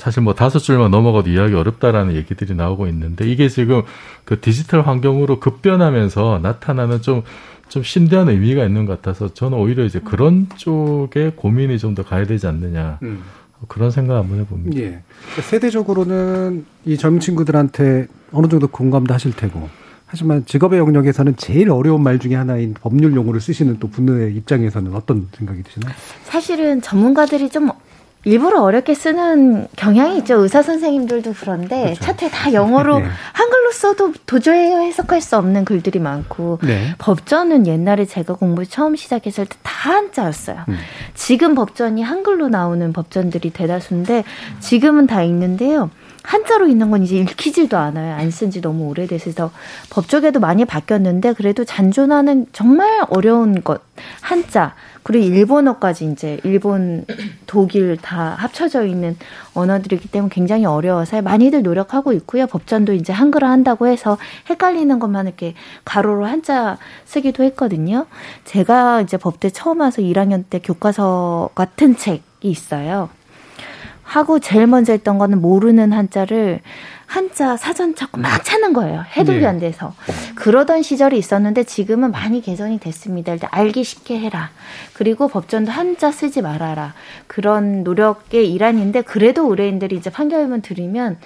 사실 뭐 다섯 줄만 넘어가도 이해하기 어렵다라는 얘기들이 나오고 있는데, 이게 지금 그 디지털 환경으로 급변하면서 나타나는 좀, 좀 심대한 의미가 있는 것 같아서, 저는 오히려 이제 그런 쪽에 고민이 좀 더 가야 되지 않느냐. 음. 그런 생각 한번 해봅니다. 예. 세대적으로는 이 젊은 친구들한테 어느 정도 공감도 하실 테고, 하지만 직업의 영역에서는 제일 어려운 말 중에 하나인 법률 용어를 쓰시는 또 분의 입장에서는 어떤 생각이 드시나요? 사실은 전문가들이 좀 일부러 어렵게 쓰는 경향이 있죠. 의사 선생님들도 그런데 그렇죠. 차트에 다 영어로 네. 한글로 써도 도저히 해석할 수 없는 글들이 많고 네. 법전은 옛날에 제가 공부 처음 시작했을 때 다 한자였어요. 음. 지금 법전이 한글로 나오는 법전들이 대다수인데 지금은 다 읽는데요. 한자로 있는 건 이제 읽히지도 않아요. 안 쓴 지 너무 오래돼서. 법조계도 많이 바뀌었는데 그래도 잔존하는 정말 어려운 것 한자, 그리고 일본어까지 이제 일본, 독일 다 합쳐져 있는 언어들이기 때문에 굉장히 어려워서 많이들 노력하고 있고요. 법전도 이제 한글화 한다고 해서 헷갈리는 것만 이렇게 가로로 한자 쓰기도 했거든요. 제가 이제 법대 처음 와서 일학년 때 교과서 같은 책이 있어요. 하고 제일 먼저 했던 거는 모르는 한자를 한자 사전 찾고 막 찾는 거예요. 해독이 네. 안 돼서. 그러던 시절이 있었는데 지금은 많이 개선이 됐습니다. 일단 알기 쉽게 해라. 그리고 법전도 한자 쓰지 말아라. 그런 노력의 일환인데 그래도 의뢰인들이 이제 판결문 드리면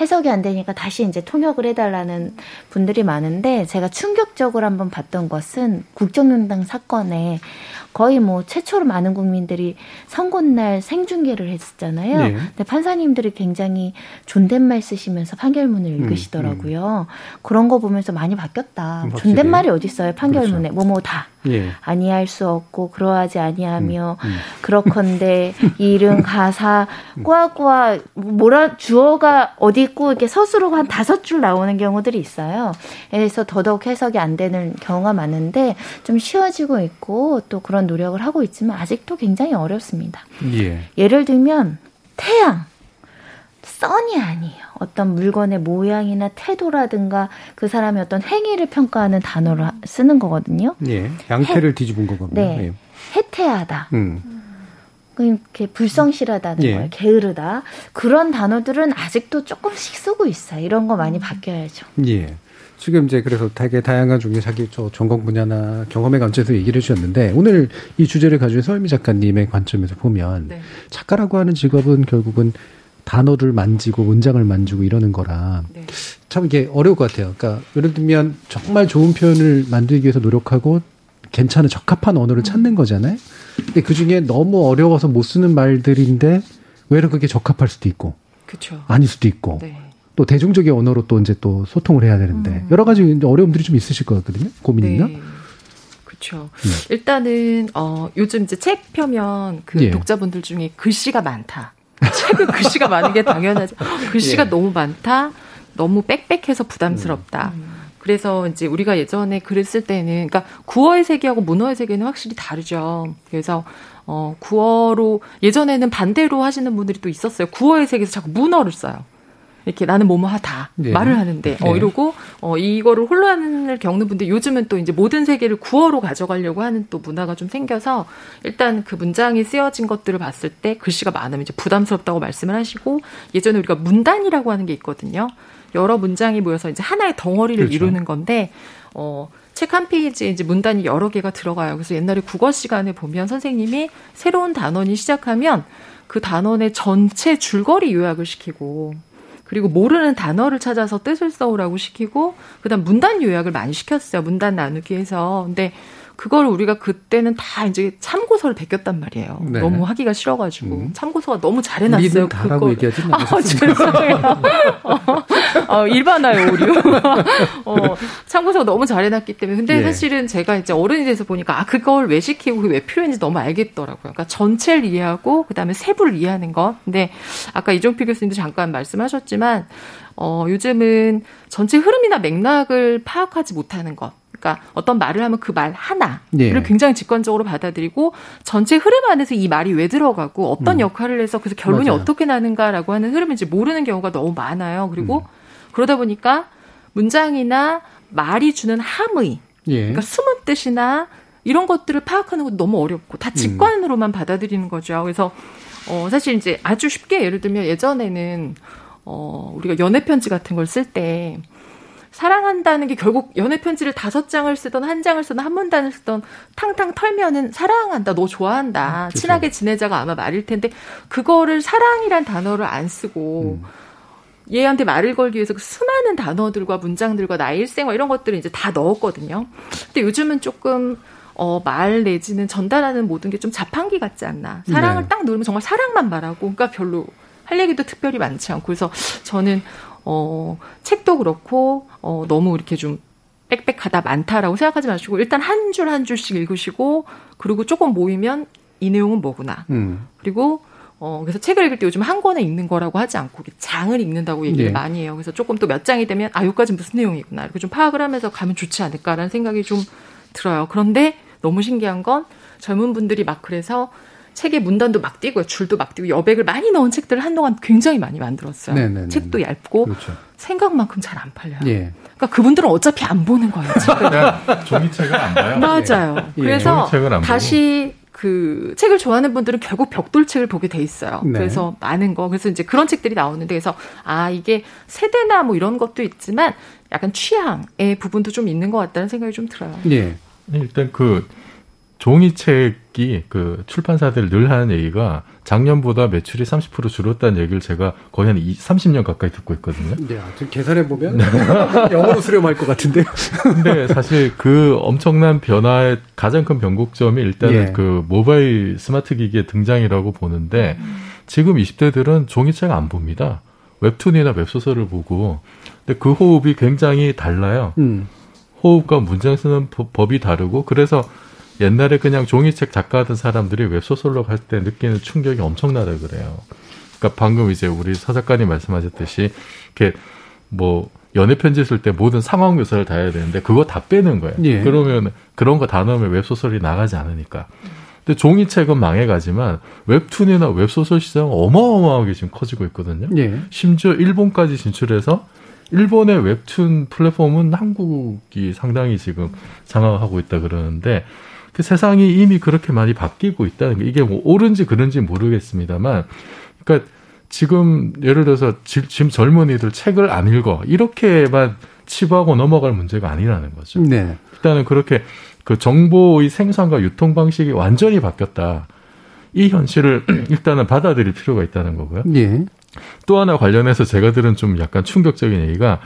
해석이 안 되니까 다시 이제 통역을 해달라는 분들이 많은데, 제가 충격적으로 한번 봤던 것은 국정농단 사건에 거의 뭐 최초로 많은 국민들이 선고날 생중계를 했었잖아요. 네. 근데 판사님들이 굉장히 존댓말 쓰시면서 판결문을 읽으시더라고요. 음, 음. 그런 거 보면서 많이 바뀌었다. 확실히. 존댓말이 어딨어요 판결문에. 그렇죠. 뭐뭐 다. 예. 아니할 수 없고 그러하지 아니하며 음, 음. 그렇건데 이름 가사 꾸아꾸아 뭐라 주어가 어디 있고 이렇게 서술어가 한 다섯 줄 나오는 경우들이 있어요. 그래서 더더욱 해석이 안 되는 경우가 많은데 좀 쉬워지고 있고 또 그런 노력을 하고 있지만 아직도 굉장히 어렵습니다. 예. 예를 들면 태양 썬이 아니에요. 어떤 물건의 모양이나 태도라든가 그 사람의 어떤 행위를 평가하는 단어를 쓰는 거거든요. 예, 양태를 해, 뒤집은 거거든요. 네, 예. 해태하다. 음. 이렇게 불성실하다는 예. 거예요. 게으르다. 그런 단어들은 아직도 조금씩 쓰고 있어요. 이런 거 많이 바뀌어야죠. 예. 지금 이제 그래서 되게 다양한 종류의 자기 저 전공 분야나 경험의 관점에서 얘기를 해주셨는데, 오늘 이 주제를 가진 서유미 작가님의 관점에서 보면 네. 작가라고 하는 직업은 결국은 단어를 만지고 문장을 만지고 이러는 거라 네. 참 이게 어려울 것 같아요. 그러니까 예를 들면 정말 좋은 표현을 만들기 위해서 노력하고 괜찮은 적합한 언어를 찾는 거잖아요. 근데 그중에 너무 어려워서 못 쓰는 말들인데 외로 그게 적합할 수도 있고 그쵸. 아닐 수도 있고 네. 또 대중적인 언어로 또 이제 또 소통을 해야 되는데 음. 여러 가지 어려움들이 좀 있으실 것 같거든요. 고민이나. 네. 그렇죠. 네. 일단은 어, 요즘 이제 책 펴면 그 예. 독자분들 중에 글씨가 많다. 책은 글씨가 많은 게 당연하죠. 글씨가 예. 너무 많다. 너무 빽빽해서 부담스럽다. 음. 그래서 이제 우리가 예전에 글을 쓸 때는, 그러니까 구어의 세계하고 문어의 세계는 확실히 다르죠. 그래서 어, 구어로 예전에는 반대로 하시는 분들이 또 있었어요. 구어의 세계에서 자꾸 문어를 써요. 이렇게 나는 뭐뭐하다 예. 말을 하는데 어, 이러고 어, 이거를 혼란을 겪는 분들, 요즘은 또 이제 모든 세계를 구어로 가져가려고 하는 또 문화가 좀 생겨서 일단 그 문장이 쓰여진 것들을 봤을 때 글씨가 많으면 이제 부담스럽다고 말씀을 하시고, 예전에 우리가 문단이라고 하는 게 있거든요. 여러 문장이 모여서 이제 하나의 덩어리를 그렇죠. 이루는 건데 어, 책 한 페이지에 이제 문단이 여러 개가 들어가요. 그래서 옛날에 국어 시간에 보면 선생님이 새로운 단원이 시작하면 그 단원의 전체 줄거리 요약을 시키고, 그리고 모르는 단어를 찾아서 뜻을 써오라고 시키고, 그다음 문단 요약을 많이 시켰어요. 문단 나누기 해서. 근데 그걸 우리가 그때는 다 이제 참고서를 베꼈단 말이에요. 네. 너무 하기가 싫어가지고. 음. 참고서가 너무 잘해놨어요. 리듬 다라고 얘기하지 마세요. 아, 죄송해요. 어, 어, 일반화요, 오류. 어, 참고서가 너무 잘해놨기 때문에. 근데 예. 사실은 제가 이제 어른이 돼서 보니까, 아, 그걸 왜 시키고 그게 왜 필요한지 너무 알겠더라고요. 그러니까 전체를 이해하고, 그 다음에 세부를 이해하는 것. 근데 아까 이종필 교수님도 잠깐 말씀하셨지만, 어, 요즘은 전체 흐름이나 맥락을 파악하지 못하는 것. 그러니까 어떤 말을 하면 그 말 하나를 예. 굉장히 직관적으로 받아들이고, 전체 흐름 안에서 이 말이 왜 들어가고 어떤 음. 역할을 해서 그래서 결론이 맞아요. 어떻게 나는가라고 하는 흐름을 이제 모르는 경우가 너무 많아요. 그리고 음. 그러다 보니까 문장이나 말이 주는 함의, 예. 그러니까 숨은 뜻이나 이런 것들을 파악하는 것도 너무 어렵고 다 직관으로만 음. 받아들이는 거죠. 그래서 어, 사실 이제 아주 쉽게 예를 들면 예전에는 어, 우리가 연애 편지 같은 걸 쓸 때 사랑한다는 게 결국 연애 편지를 다섯 장을 쓰던 한 장을 쓰던 한 문단을 쓰던 탕탕 털면은 사랑한다, 너 좋아한다, 그쵸. 친하게 지내자가 아마 말일 텐데, 그거를 사랑이란 단어를 안 쓰고 음. 얘한테 말을 걸기 위해서 그 수많은 단어들과 문장들과 나의 일생활 이런 것들을 이제 다 넣었거든요. 근데 요즘은 조금 어, 말 내지는 전달하는 모든 게 좀 자판기 같지 않나. 사랑을 네. 딱 누르면 정말 사랑만 말하고, 그러니까 별로 할 얘기도 특별히 많지 않고. 그래서 저는 어, 책도 그렇고, 어, 너무 이렇게 좀 빽빽하다, 많다라고 생각하지 마시고, 일단 한 줄 한 줄씩 읽으시고, 그리고 조금 모이면 이 내용은 뭐구나. 음. 그리고, 어, 그래서 책을 읽을 때 요즘 한 권에 읽는 거라고 하지 않고, 장을 읽는다고 얘기를 네. 많이 해요. 그래서 조금 또 몇 장이 되면, 아, 여기까지 무슨 내용이구나. 이렇게 좀 파악을 하면서 가면 좋지 않을까라는 생각이 좀 들어요. 그런데 너무 신기한 건 젊은 분들이 막 그래서, 책에 문단도 막 띄고요. 줄도 막 띄고 여백을 많이 넣은 책들을 한동안 굉장히 많이 만들었어요. 네네네네. 책도 얇고 그렇죠. 생각만큼 잘 안 팔려요. 예. 그러니까 그분들은 어차피 안 보는 거예요. 책을. 종이책을 안 봐요. 맞아요. 예. 그래서 안 다시 그 책을 좋아하는 분들은 결국 벽돌책을 보게 돼 있어요. 네. 그래서 많은 거. 그래서 이제 그런 책들이 나오는데 그래서 아, 이게 세대나 뭐 이런 것도 있지만 약간 취향의 부분도 좀 있는 것 같다는 생각이 좀 들어요. 예. 일단 그 종이책이 그 출판사들 늘 하는 얘기가 작년보다 매출이 삼십 퍼센트 줄었다는 얘기를 제가 거의 한 삼십 년 가까이 듣고 있거든요. 네, 지금 계산해보면 영어로 수렴할 것 같은데요. 근데 사실 그 엄청난 변화의 가장 큰 변곡점이 일단은 예. 그 모바일 스마트 기기의 등장이라고 보는데 지금 이십 대들은 종이책 안 봅니다. 웹툰이나 웹소설을 보고. 근데 그 호흡이 굉장히 달라요. 음. 호흡과 문장 쓰는 법이 다르고 그래서 옛날에 그냥 종이책 작가하던 사람들이 웹소설로 갈 때 느끼는 충격이 엄청나다 그래요. 그러니까 방금 이제 우리 서 작가님 말씀하셨듯이 이렇게 뭐 연애 편지 쓸 때 모든 상황 묘사를 다 해야 되는데 그거 다 빼는 거예요. 예. 그러면 그런 거 다 넣으면 웹소설이 나가지 않으니까. 근데 종이책은 망해가지만 웹툰이나 웹소설 시장은 어마어마하게 지금 커지고 있거든요. 예. 심지어 일본까지 진출해서 일본의 웹툰 플랫폼은 한국이 상당히 지금 장악하고 있다 그러는데 그 세상이 이미 그렇게 많이 바뀌고 있다는 게 이게 뭐 옳은지 그런지 모르겠습니다만 그러니까 지금 예를 들어서 지, 지금 젊은이들 책을 안 읽어 이렇게만 치부하고 넘어갈 문제가 아니라는 거죠. 네. 일단은 그렇게 그 정보의 생산과 유통 방식이 완전히 바뀌었다. 이 현실을 일단은 받아들일 필요가 있다는 거고요. 네. 또 하나 관련해서 제가 들은 좀 약간 충격적인 얘기가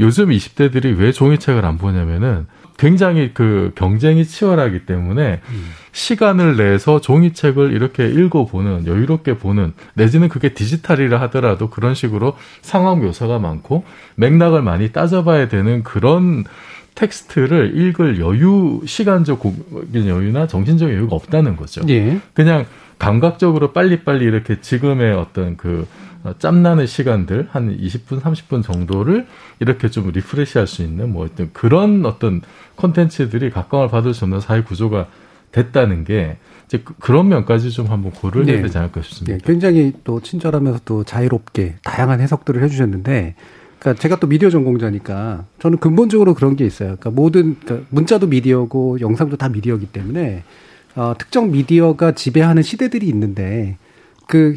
요즘 이십 대들이 왜 종이책을 안 보냐면은 굉장히 그 경쟁이 치열하기 때문에 음. 시간을 내서 종이책을 이렇게 읽어보는, 여유롭게 보는, 내지는 그게 디지털이라 하더라도 그런 식으로 상황 묘사가 많고 맥락을 많이 따져봐야 되는 그런 텍스트를 읽을 여유, 시간적 여유나 정신적 여유가 없다는 거죠. 예. 그냥 감각적으로 빨리빨리 이렇게 지금의 어떤 그 짬나는 시간들 한 이십 분, 삼십 분 정도를 이렇게 좀 리프레시할 수 있는 뭐 어떤 그런 어떤 콘텐츠들이 각광을 받을 수 없는 사회 구조가 됐다는 게 이제 그런 면까지 좀 한번 고려를 해야 되지 않을까 싶습니다. 네, 굉장히 또 친절하면서 또 자유롭게 다양한 해석들을 해주셨는데, 그러니까 제가 또 미디어 전공자니까 저는 근본적으로 그런 게 있어요. 그러니까 모든 그러니까 문자도 미디어고 영상도 다 미디어이기 때문에 어, 특정 미디어가 지배하는 시대들이 있는데. 그,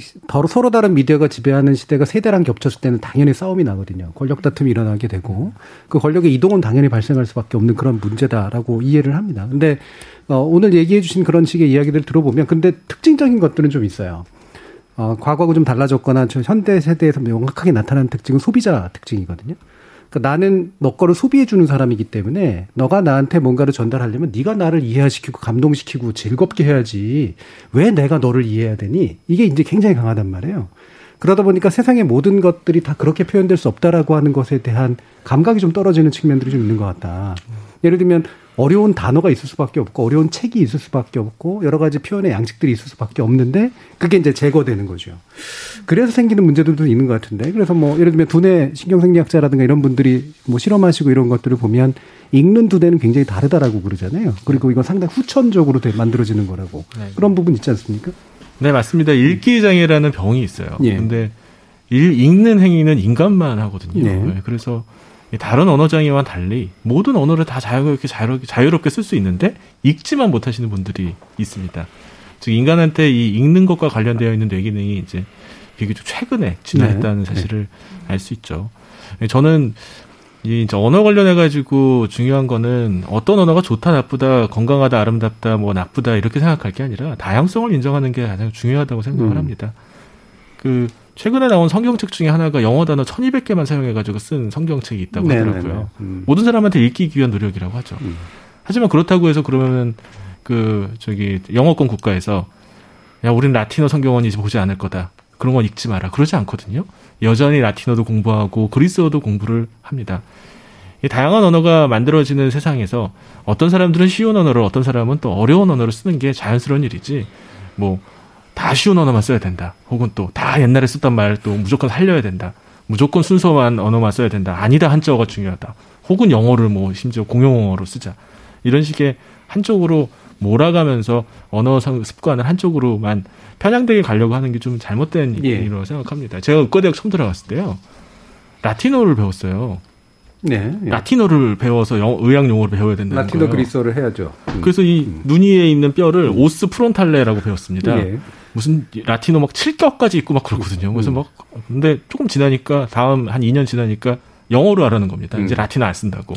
서로 다른 미디어가 지배하는 시대가 세대랑 겹쳤을 때는 당연히 싸움이 나거든요. 권력 다툼이 일어나게 되고, 그 권력의 이동은 당연히 발생할 수밖에 없는 그런 문제다라고 이해를 합니다. 근데, 어, 오늘 얘기해 주신 그런 식의 이야기들을 들어보면, 근데 특징적인 것들은 좀 있어요. 어, 과거하고 좀 달라졌거나, 저 현대 세대에서 명확하게 나타나는 특징은 소비자 특징이거든요. 그러니까 나는 너 거를 소비해주는 사람이기 때문에 너가 나한테 뭔가를 전달하려면 네가 나를 이해시키고 감동시키고 즐겁게 해야지 왜 내가 너를 이해해야 되니? 이게 이제 굉장히 강하단 말이에요. 그러다 보니까 세상의 모든 것들이 다 그렇게 표현될 수 없다라고 하는 것에 대한 감각이 좀 떨어지는 측면들이 좀 있는 것 같다. 예를 들면 어려운 단어가 있을 수밖에 없고 어려운 책이 있을 수밖에 없고 여러 가지 표현의 양식들이 있을 수밖에 없는데 그게 이제 제거되는 거죠. 그래서 생기는 문제들도 있는 것 같은데 그래서 뭐 예를 들면 두뇌 신경생리학자라든가 이런 분들이 뭐 실험하시고 이런 것들을 보면 읽는 두뇌는 굉장히 다르다라고 그러잖아요. 그리고 이건 상당히 후천적으로 만들어지는 거라고 네. 그런 부분 있지 않습니까? 네 맞습니다. 읽기 장애라는 병이 있어요. 그런데 예. 읽는 행위는 인간만 하거든요. 네. 그래서 다른 언어 장애와 달리 모든 언어를 다 자유롭게 자유롭게, 자유롭게 쓸 수 있는데 읽지만 못하시는 분들이 있습니다. 즉 인간한테 이 읽는 것과 관련되어 있는 뇌 기능이 이제 비교적 최근에 진화했다는 네. 사실을 알 수 있죠. 저는 이 이제 언어 관련해 가지고 중요한 거는 어떤 언어가 좋다, 나쁘다, 건강하다, 아름답다, 뭐 나쁘다 이렇게 생각할 게 아니라 다양성을 인정하는 게 가장 중요하다고 생각을 음. 합니다. 그 최근에 나온 성경책 중에 하나가 영어 단어 천이백 개만 사용해가지고 쓴 성경책이 있다고 네네네. 하더라고요. 음. 모든 사람한테 읽기 위한 노력이라고 하죠. 음. 하지만 그렇다고 해서 그러면 그 저기 영어권 국가에서 야 우리는 라틴어 성경은 이제 보지 않을 거다. 그런 건 읽지 마라. 그러지 않거든요. 여전히 라틴어도 공부하고 그리스어도 공부를 합니다. 이 다양한 언어가 만들어지는 세상에서 어떤 사람들은 쉬운 언어를 어떤 사람은 또 어려운 언어를 쓰는 게 자연스러운 일이지 뭐 다 쉬운 언어만 써야 된다. 혹은 또 다 옛날에 썼던 말 또 무조건 살려야 된다. 무조건 순서만 언어만 써야 된다. 아니다. 한자어가 중요하다. 혹은 영어를 뭐 심지어 공용어로 쓰자. 이런 식의 한쪽으로 몰아가면서 언어 습관을 한쪽으로만 편향되게 가려고 하는 게 좀 잘못된 일이라고 예. 생각합니다. 제가 의과대학 처음 들어갔을 때요. 라틴어를 배웠어요. 네, 네. 라틴어를 배워서 영, 의학 용어를 배워야 된다는 라틴어 거예요. 그리스어를 해야죠. 음. 그래서 이 음. 눈이에 있는 뼈를 오스 프론탈레라고 배웠습니다. 네. 무슨 라틴어 막 칠격까지 있고 막 그렇거든요. 그래서 막 근데 조금 지나니까 다음 한 이 년 지나니까 영어로 하라는 겁니다. 음. 이제 라틴어 안 쓴다고.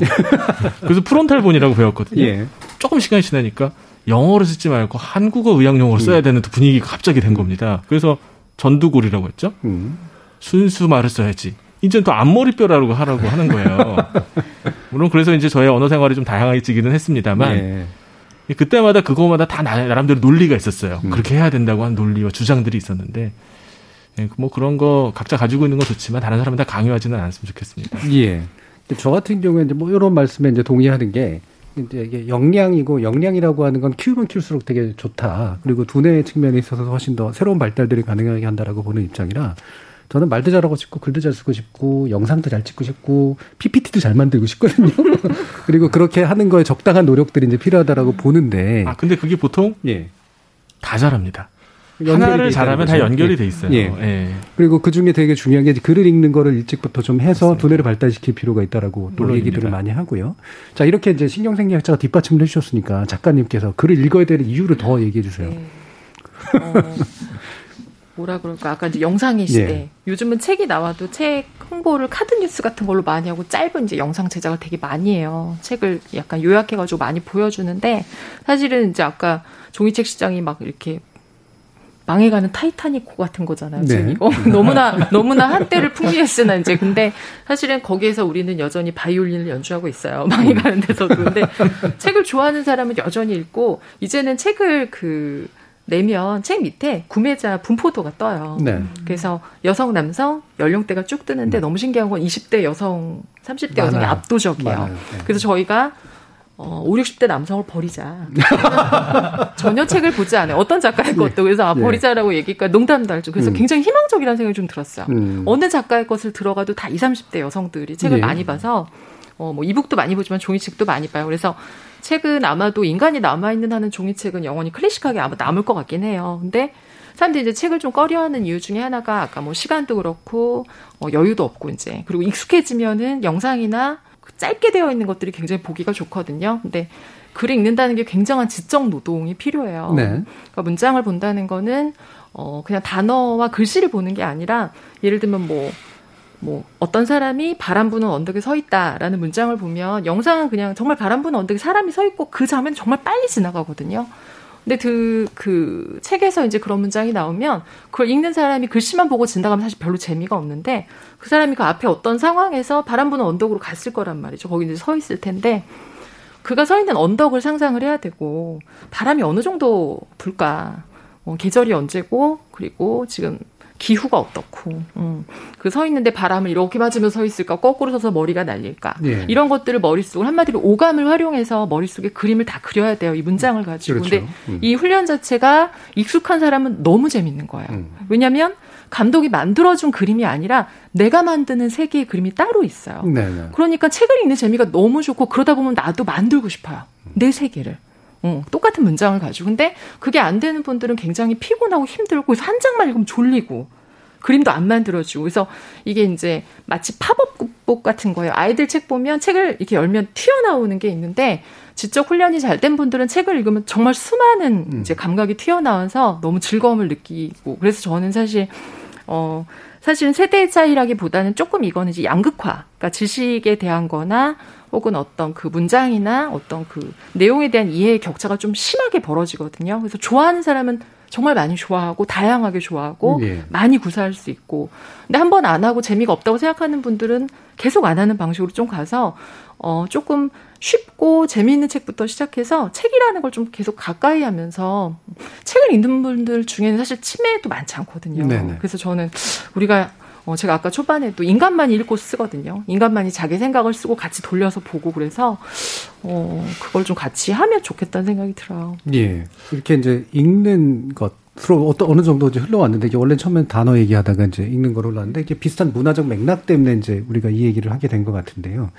그래서 프론탈본이라고 배웠거든요. 예. 조금 시간이 지나니까 영어로 쓰지 말고 한국어 의학 용어로 써야 되는 분위기가 갑자기 된 겁니다. 그래서 전두골이라고 했죠. 음. 순수 말을 써야지. 이제는 또 앞머리뼈라고 하라고 하는 거예요. 물론 그래서 이제 저의 언어 생활이 좀 다양해지기는 했습니다만 예. 그때마다 그거마다 다 나름대로 논리가 있었어요. 음. 그렇게 해야 된다고 하는 논리와 주장들이 있었는데 뭐 그런 거 각자 가지고 있는 건 좋지만 다른 사람한테 강요하지는 않았으면 좋겠습니다. 예. 저 같은 경우에 이제 뭐 이런 말씀에 이제 동의하는 게 이제 이게 역량이고 역량이라고 하는 건 키우면 키울수록 되게 좋다. 그리고 두뇌의 측면에 있어서 훨씬 더 새로운 발달들이 가능하게 한다라고 보는 입장이라 저는 말도 잘하고 싶고 글도 잘 쓰고 싶고 영상도 잘 찍고 싶고 피피티도 잘 만들고 싶거든요. 그리고 그렇게 하는 거에 적당한 노력들이 이제 필요하다라고 보는데. 아 근데 그게 보통 예. 다 잘합니다. 하나를 잘하면 거죠. 다 연결이 돼 있어요. 예. 예. 그리고 그중에 되게 중요한 게 글을 읽는 거를 일찍부터 좀 해서 맞습니다. 두뇌를 발달시킬 필요가 있다라고 또 얘기들을 많이 하고요. 자, 이렇게 이제 신경생리학자가 뒷받침을 해주셨으니까 작가님께서 글을 읽어야 되는 이유를 더 얘기해 주세요. 네. 어, 뭐라 그럴까. 아까 이제 영상의 시대. 예. 요즘은 책이 나와도 책 홍보를 카드 뉴스 같은 걸로 많이 하고 짧은 이제 영상 제작을 되게 많이 해요. 책을 약간 요약해가지고 많이 보여주는데 사실은 이제 아까 종이책 시장이 막 이렇게 망해가는 타이타닉호 같은 거잖아요. 지금 네. 이거 너무나 너무나 한때를 풍미했으나 이제 근데 사실은 거기에서 우리는 여전히 바이올린을 연주하고 있어요. 망해가는 데서도. 근데 책을 좋아하는 사람은 여전히 읽고 이제는 책을 그 내면 책 밑에 구매자 분포도가 떠요. 네. 그래서 여성, 남성 연령대가 쭉 뜨는데 너무 신기한 건 이십 대 여성, 삼십 대 많아요. 여성이 압도적이에요. 많아요. 네. 그래서 저희가 어, 오십, 육십 대 남성을 버리자. 전혀 책을 보지 않아요. 어떤 작가의 것도. 그래서 아, 버리자라고 얘기가 농담도 알죠. 그래서 음. 굉장히 희망적이라는 생각이 좀 들었어요. 음. 어느 작가의 것을 들어가도 다 이십, 삼십 대 여성들이 책을 예. 많이 봐서 어, 뭐 이북도 많이 보지만 종이책도 많이 봐요. 그래서 책은 아마도 인간이 남아있는 하는 종이책은 영원히 클래식하게 아마 남을 것 같긴 해요. 근데 사람들이 이제 책을 좀 꺼려하는 이유 중에 하나가 아까 뭐 시간도 그렇고 어, 여유도 없고 이제 그리고 익숙해지면은 영상이나 짧게 되어 있는 것들이 굉장히 보기가 좋거든요. 근데 글을 읽는다는 게 굉장한 지적 노동이 필요해요. 네. 그러니까 문장을 본다는 거는 어 그냥 단어와 글씨를 보는 게 아니라 예를 들면 뭐, 뭐 어떤 사람이 바람 부는 언덕에 서 있다라는 문장을 보면 영상은 그냥 정말 바람 부는 언덕에 사람이 서 있고 그 장면 정말 빨리 지나가거든요. 근데 그, 그 책에서 이제 그런 문장이 나오면 그걸 읽는 사람이 글씨만 보고 지나가면 사실 별로 재미가 없는데 그 사람이 그 앞에 어떤 상황에서 바람 부는 언덕으로 갔을 거란 말이죠. 거기 이제 서 있을 텐데 그가 서 있는 언덕을 상상을 해야 되고 바람이 어느 정도 불까, 어, 계절이 언제고 그리고 지금 기후가 어떻고 음. 그 서 있는데 바람을 이렇게 맞으면 서 있을까 거꾸로 서서 머리가 날릴까 예. 이런 것들을 머릿속으로 한마디로 오감을 활용해서 머릿속에 그림을 다 그려야 돼요. 이 문장을 가지고. 그렇죠. 근데 음. 이 훈련 자체가 익숙한 사람은 너무 재밌는 거예요. 음. 왜냐하면 감독이 만들어준 그림이 아니라 내가 만드는 세계의 그림이 따로 있어요. 네네. 그러니까 책을 읽는 재미가 너무 좋고 그러다 보면 나도 만들고 싶어요. 내 세계를. 어, 똑같은 문장을 가지고. 근데 그게 안 되는 분들은 굉장히 피곤하고 힘들고 그래서 한 장만 읽으면 졸리고 그림도 안 만들어지고. 그래서 이게 이제 마치 팝업 극복 같은 거예요. 아이들 책 보면 책을 이렇게 열면 튀어나오는 게 있는데 지적 훈련이 잘된 분들은 책을 읽으면 정말 수많은 음. 이제 감각이 튀어나와서 너무 즐거움을 느끼고. 그래서 저는 사실 어 사실은 세대의 차이라기보다는 조금 이거는 이제 양극화. 그러니까 지식에 대한 거나 혹은 어떤 그 문장이나 어떤 그 내용에 대한 이해의 격차가 좀 심하게 벌어지거든요. 그래서 좋아하는 사람은 정말 많이 좋아하고 다양하게 좋아하고 예. 많이 구사할 수 있고. 근데 한 번 안 하고 재미가 없다고 생각하는 분들은 계속 안 하는 방식으로 좀 가서 어 조금 쉽고 재미있는 책부터 시작해서 책이라는 걸 좀 계속 가까이 하면서 책을 읽는 분들 중에는 사실 치매도 많지 않거든요. 네네. 그래서 저는 우리가 어, 제가 아까 초반에도 인간만이 읽고 쓰거든요. 인간만이 자기 생각을 쓰고 같이 돌려서 보고 그래서, 어, 그걸 좀 같이 하면 좋겠다는 생각이 들어요. 예. 이렇게 이제 읽는 것으로 어떤, 어느 정도 이제 흘러왔는데, 이게 원래 처음엔 단어 얘기하다가 이제 읽는 걸로 흘러왔는데, 이게 비슷한 문화적 맥락 때문에 이제 우리가 이 얘기를 하게 된 것 같은데요.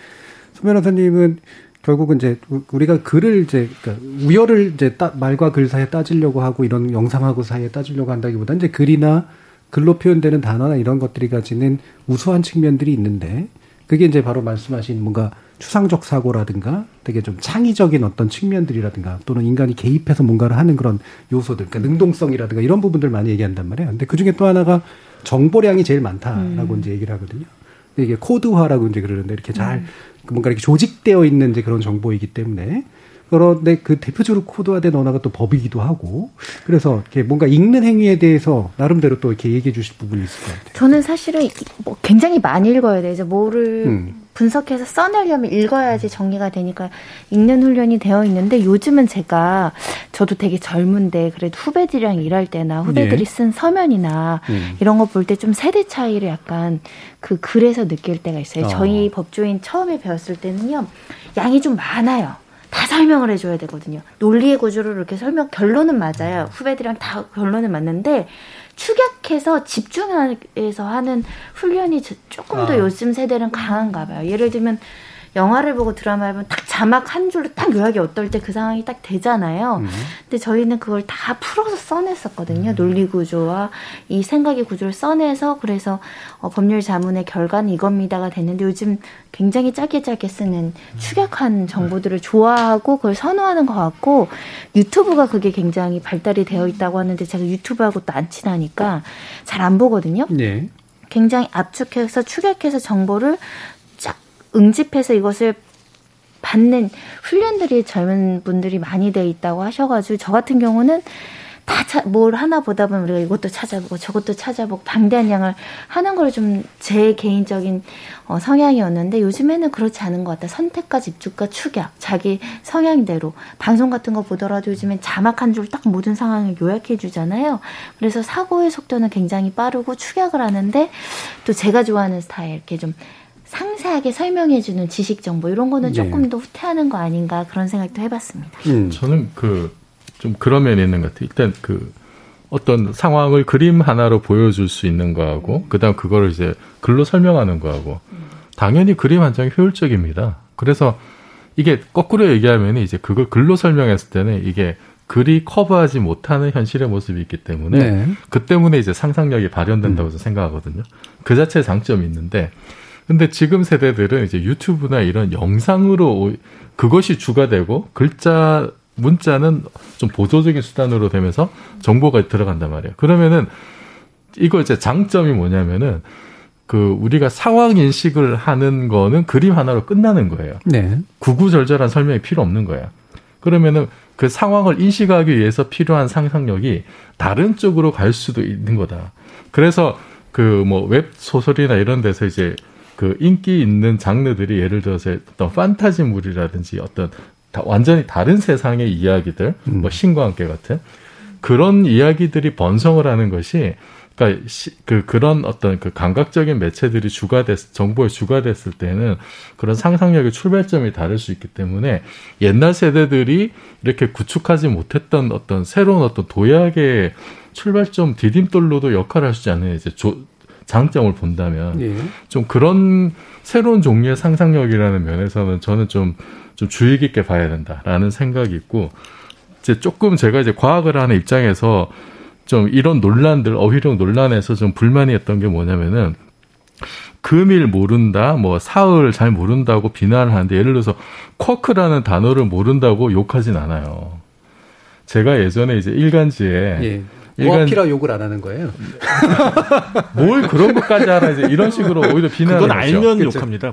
손 변호사님은 결국은 이제 우리가 글을 이제, 그러니까 우열을 이제 따, 말과 글 사이에 따지려고 하고 이런 영상하고 사이에 따지려고 한다기보다 이제 글이나 글로 표현되는 단어나 이런 것들이 가지는 우수한 측면들이 있는데 그게 이제 바로 말씀하신 뭔가 추상적 사고라든가 되게 좀 창의적인 어떤 측면들이라든가 또는 인간이 개입해서 뭔가를 하는 그런 요소들, 그러니까 능동성이라든가 이런 부분들 많이 얘기한단 말이에요. 근데 그 중에 또 하나가 정보량이 제일 많다라고 음. 이제 얘기를 하거든요. 이게 코드화라고 이제 그러는데 이렇게 잘 음. 뭔가 이렇게 조직되어 있는 이제 그런 정보이기 때문에. 그런데 그 대표적으로 코드화된 언어가 또 법이기도 하고, 그래서 이렇게 뭔가 읽는 행위에 대해서 나름대로 또 이렇게 얘기해 주실 부분이 있을 것 같아요. 저는 사실은 뭐 굉장히 많이 읽어야 돼요. 뭐를 음. 분석해서 써내려면 읽어야지 정리가 되니까 읽는 훈련이 되어 있는데, 요즘은 제가 저도 되게 젊은데 그래도 후배들이랑 일할 때나 후배들이 예. 쓴 서면이나 음. 이런 거 볼 때 좀 세대 차이를 약간 그 글에서 느낄 때가 있어요. 어. 저희 법조인 처음에 배웠을 때는요, 양이 좀 많아요. 다 설명을 해줘야 되거든요. 논리의 구조를 이렇게 설명, 결론은 맞아요. 후배들이랑 다 결론은 맞는데, 축약해서 집중해서 하는 훈련이 조금 더 아. 요즘 세대는 강한가 봐요. 예를 들면, 영화를 보고 드라마를 보면 딱 자막 한 줄로 딱 요약이 어떨 때 그 상황이 딱 되잖아요. 음. 근데 저희는 그걸 다 풀어서 써냈었거든요. 음. 논리 구조와 이 생각의 구조를 써내서, 그래서 어, 법률 자문의 결과는 이겁니다가 됐는데, 요즘 굉장히 짧게 짧게 쓰는 축약한 정보들을 좋아하고 그걸 선호하는 것 같고, 유튜브가 그게 굉장히 발달이 되어 있다고 하는데, 제가 유튜브하고 또 안 친하니까 잘 안 보거든요. 네. 굉장히 압축해서 축약해서 정보를 응집해서 이것을 받는 훈련들이 젊은 분들이 많이 돼 있다고 하셔가지고, 저 같은 경우는 다 뭘 하나 보다 보면 우리가 이것도 찾아보고 저것도 찾아보고 방대한 양을 하는 걸 좀 제 개인적인 어, 성향이었는데, 요즘에는 그렇지 않은 것 같아요. 선택과 집중과 축약, 자기 성향대로 방송 같은 거 보더라도 요즘엔 자막 한 줄 딱 모든 상황을 요약해 주잖아요. 그래서 사고의 속도는 굉장히 빠르고 축약을 하는데, 또 제가 좋아하는 스타일 이렇게 좀 상세하게 설명해주는 지식 정보, 이런 거는 조금 네. 더 후퇴하는 거 아닌가 그런 생각도 해봤습니다. 음. 저는 그 좀 그런 면이 있는 것 같아요. 일단 그 어떤 상황을 그림 하나로 보여줄 수 있는 거하고, 그다음 그거를 이제 글로 설명하는 거하고, 당연히 그림 한 장이 효율적입니다. 그래서 이게 거꾸로 얘기하면 이제 그걸 글로 설명했을 때는 이게 글이 커버하지 못하는 현실의 모습이 있기 때문에 네. 그 때문에 이제 상상력이 발현된다고 음. 생각하거든요. 그 자체의 장점이 있는데. 근데 지금 세대들은 이제 유튜브나 이런 영상으로 그것이 주가 되고, 글자, 문자는 좀 보조적인 수단으로 되면서 정보가 들어간단 말이에요. 그러면은 이거 이제 장점이 뭐냐면은, 그 우리가 상황 인식을 하는 거는 그림 하나로 끝나는 거예요. 네. 구구절절한 설명이 필요 없는 거야. 그러면은 그 상황을 인식하기 위해서 필요한 상상력이 다른 쪽으로 갈 수도 있는 거다. 그래서 그 뭐 웹 소설이나 이런 데서 이제 그 인기 있는 장르들이, 예를 들어서 어떤 판타지물이라든지 어떤 다 완전히 다른 세상의 이야기들, 음. 뭐 신과 함께 같은 그런 이야기들이 번성을 하는 것이, 그러니까 시, 그 그런 어떤 그 감각적인 매체들이 주가 됐, 정보에 주가 됐을 때는 그런 상상력의 출발점이 다를 수 있기 때문에, 옛날 세대들이 이렇게 구축하지 못했던 어떤 새로운 어떤 도약의 출발점 디딤돌로도 역할을 할 수 있지 않는 이제 조 장점을 본다면 예. 좀 그런 새로운 종류의 상상력이라는 면에서는 저는 좀, 좀 주의 깊게 봐야 된다라는 생각이 있고, 이제 조금 제가 이제 과학을 하는 입장에서 좀 이런 논란들, 어휘력 논란에서 좀 불만이었던 게 뭐냐면은, 금일 모른다, 뭐 사흘 잘 모른다고 비난을 하는데, 예를 들어서 쿼크라는 단어를 모른다고 욕하진 않아요. 제가 예전에 이제 일간지에 예. 워키라 욕을 안 하는 거예요. 뭘 그런 것까지 하나, 이제 이런 식으로 오히려 비난을 해요. 그건 알면 그렇죠. 욕합니다.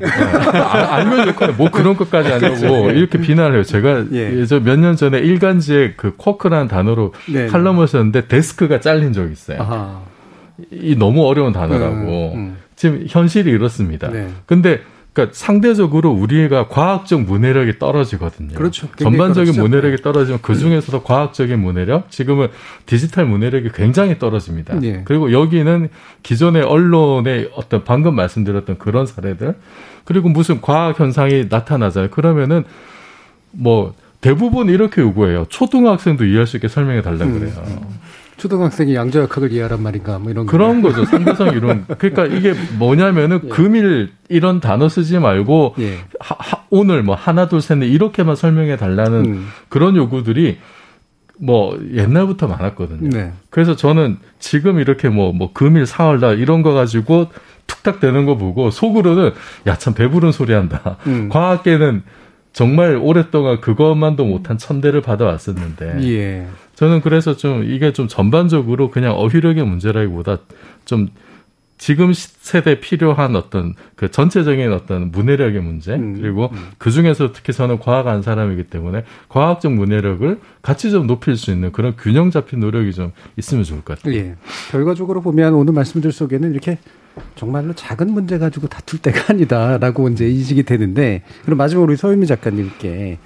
아, 알면 욕하네. 뭐 그런 것까지 하냐고 그렇죠. 이렇게 비난을 해요. 제가 예. 몇 년 전에 일간지에 그 쿼크라는 단어로 네. 칼럼을 썼는데 데스크가 잘린 적이 있어요. 아하. 이 너무 어려운 단어라고. 음, 음. 지금 현실이 이렇습니다. 네. 근데 그러니까 상대적으로 우리가 과학적 문해력이 떨어지거든요. 그렇죠. 전반적인 그렇죠. 문해력이 떨어지면 그중에서도 음. 과학적인 문해력, 지금은 디지털 문해력이 굉장히 떨어집니다. 예. 그리고 여기는 기존의 언론의 어떤 방금 말씀드렸던 그런 사례들, 그리고 무슨 과학 현상이 나타나잖아요. 그러면은 뭐 대부분 이렇게 요구해요. 초등학생도 이해할 수 있게 설명해 달라고 그래요. 음. 초등학생이 양자역학을 이해하란 말인가, 뭐 이런 그런 거죠. 상대성 이론. 그러니까 이게 뭐냐면은 예. 금일 이런 단어 쓰지 말고 예. 하, 하, 오늘 뭐 하나 둘 셋 넷 이렇게만 설명해 달라는 음. 그런 요구들이 뭐 옛날부터 많았거든요. 네. 그래서 저는 지금 이렇게 뭐 뭐 금일 사흘 날 이런 거 가지고 툭탁 되는 거 보고 속으로는 야, 참 배부른 소리 한다. 음. 과학계는 정말 오랫동안 그것만도 못한 천대를 받아왔었는데 예. 저는 그래서 좀 이게 좀 전반적으로 그냥 어휘력의 문제라기보다 좀 지금 세대에 필요한 어떤 그 전체적인 어떤 문해력의 문제 음, 그리고 음. 그중에서 특히 저는 과학하는 사람이기 때문에 과학적 문해력을 같이 좀 높일 수 있는 그런 균형 잡힌 노력이 좀 있으면 좋을 것 같아요. 예. 결과적으로 보면 오늘 말씀들 속에는 이렇게 정말로 작은 문제 가지고 다툴 때가 아니다라고 이제 인식이 되는데 그럼 마지막으로 우리 서유미 작가님께 네.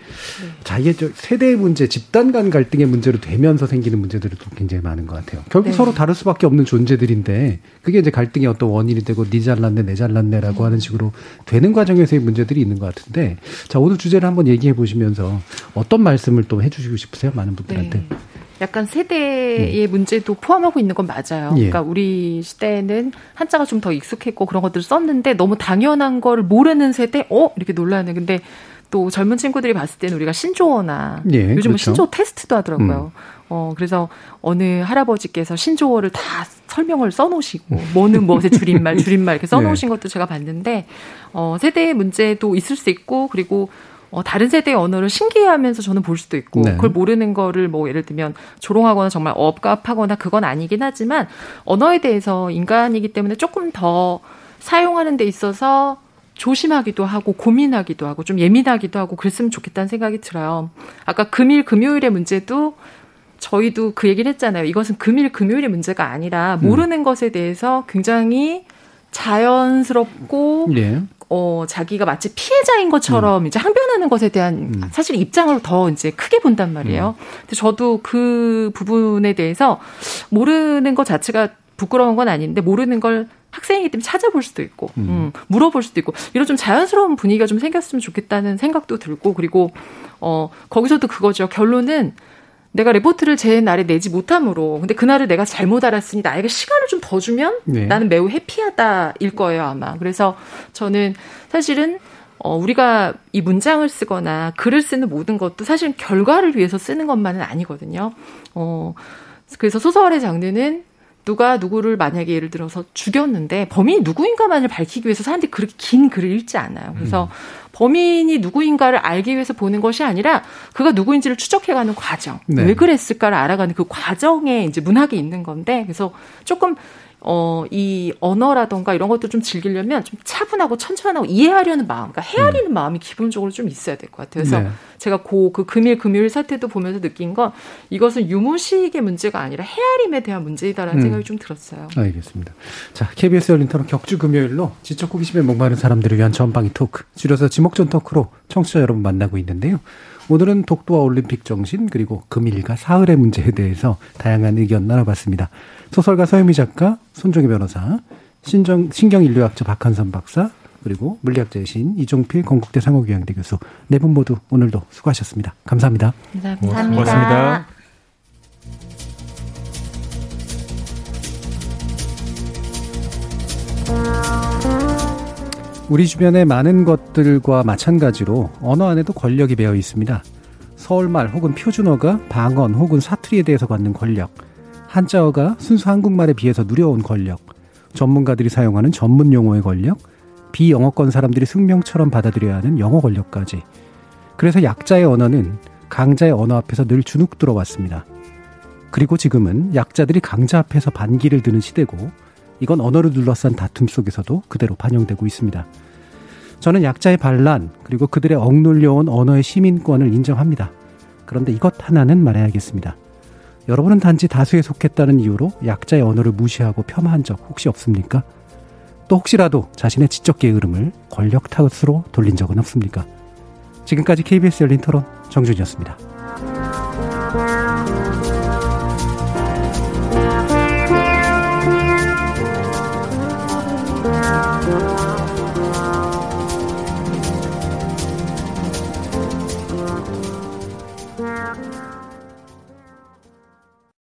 자 이게 세대의 문제, 집단 간 갈등의 문제로 되면서 생기는 문제들이 또 굉장히 많은 것 같아요. 결국 네. 서로 다를 수밖에 없는 존재들인데 그게 이제 갈등의 어떤 원인이 되고 니 잘났네, 내 잘났네라고 네. 하는 식으로 되는 과정에서의 문제들이 있는 것 같은데 자 오늘 주제를 한번 얘기해 보시면서 어떤 말씀을 또 해주시고 싶으세요? 많은 분들한테. 네. 약간 세대의 네. 문제도 포함하고 있는 건 맞아요. 예. 그러니까 우리 시대에는 한자가 좀 더 익숙했고 그런 것들을 썼는데 너무 당연한 걸 모르는 세대, 어? 이렇게 놀라는. 근데 또 젊은 친구들이 봤을 때는 우리가 신조어나 예, 요즘은 그렇죠. 신조어 테스트도 하더라고요. 음. 어, 그래서 어느 할아버지께서 신조어를 다 설명을 써놓으시고 뭐는 무엇의 줄임말, 줄임말 이렇게 써놓으신 네. 것도 제가 봤는데 어, 세대의 문제도 있을 수 있고 그리고 어, 다른 세대의 언어를 신기해하면서 저는 볼 수도 있고 네. 그걸 모르는 거를 뭐 예를 들면 조롱하거나 정말 억압하거나 그건 아니긴 하지만 언어에 대해서 인간이기 때문에 조금 더 사용하는 데 있어서 조심하기도 하고 고민하기도 하고 좀 예민하기도 하고 그랬으면 좋겠다는 생각이 들어요. 아까 금일 금요일의 문제도 저희도 그 얘기를 했잖아요. 이것은 금일 금요일의 문제가 아니라 모르는 음. 것에 대해서 굉장히 자연스럽고 네. 어, 자기가 마치 피해자인 것처럼 음. 이제 항변하는 것에 대한 음. 사실 입장을 더 이제 크게 본단 말이에요. 음. 근데 저도 그 부분에 대해서 모르는 것 자체가 부끄러운 건 아닌데 모르는 걸 학생이기 때문에 찾아볼 수도 있고 음. 음, 물어볼 수도 있고 이런 좀 자연스러운 분위기가 좀 생겼으면 좋겠다는 생각도 들고 그리고 어, 거기서도 그거죠. 결론은 내가 레포트를 제 날에 내지 못함으로 근데 그날을 내가 잘못 알았으니 나에게 시간을 좀 더 주면 네. 나는 매우 해피하다일 거예요 아마. 그래서 저는 사실은 어, 우리가 이 문장을 쓰거나 글을 쓰는 모든 것도 사실은 결과를 위해서 쓰는 것만은 아니거든요. 어, 그래서 소설의 장르는 누가 누구를 만약에 예를 들어서 죽였는데 범인이 누구인가만을 밝히기 위해서 사람들이 그렇게 긴 글을 읽지 않아요. 그래서 음. 범인이 누구인가를 알기 위해서 보는 것이 아니라 그가 누구인지를 추적해가는 과정, 네. 왜 그랬을까를 알아가는 그 과정에 이제 문학이 있는 건데 그래서 조금 어, 이 언어라든가 이런 것도 좀 즐기려면 좀 차분하고 천천하고 이해하려는 마음, 그러니까 헤아리는 음. 마음이 기본적으로 좀 있어야 될 것 같아요. 그래서 네. 제가 고, 그 금일 금요일 사태도 보면서 느낀 건 이것은 유무식의 문제가 아니라 헤아림에 대한 문제이다라는 음. 생각이 좀 들었어요. 알겠습니다. 자, 케이비에스 열린 토론 격주 금요일로 지적 호기심에 목마른 사람들을 위한 전방위 토크, 줄여서 지목전 토크로 청취자 여러분 만나고 있는데요. 오늘은 독도와 올림픽 정신 그리고 금일과 사흘의 문제에 대해서 다양한 의견 나눠봤습니다. 소설가 서유미 작가, 손정혜 변호사, 신정, 신경인류학자 박한선 박사, 그리고 물리학자의 신 이종필 건국대 상호교양대 교수 네 분 모두 오늘도 수고하셨습니다. 감사합니다. 감사합니다. 고맙습니다. 우리 주변의 많은 것들과 마찬가지로 언어 안에도 권력이 배어 있습니다. 서울말 혹은 표준어가 방언 혹은 사투리에 대해서 갖는 권력, 한자어가 순수 한국말에 비해서 누려온 권력, 전문가들이 사용하는 전문 용어의 권력, 비영어권 사람들이 숙명처럼 받아들여야 하는 영어 권력까지. 그래서 약자의 언어는 강자의 언어 앞에서 늘 주눅들어 왔습니다. 그리고 지금은 약자들이 강자 앞에서 반기를 드는 시대고 이건 언어를 둘러싼 다툼 속에서도 그대로 반영되고 있습니다. 저는 약자의 반란 그리고 그들의 억눌려온 언어의 시민권을 인정합니다. 그런데 이것 하나는 말해야겠습니다. 여러분은 단지 다수에 속했다는 이유로 약자의 언어를 무시하고 폄하한 적 혹시 없습니까? 또 혹시라도 자신의 지적 게으름을 권력 탓으로 돌린 적은 없습니까? 지금까지 케이비에스 열린 토론 정준이었습니다.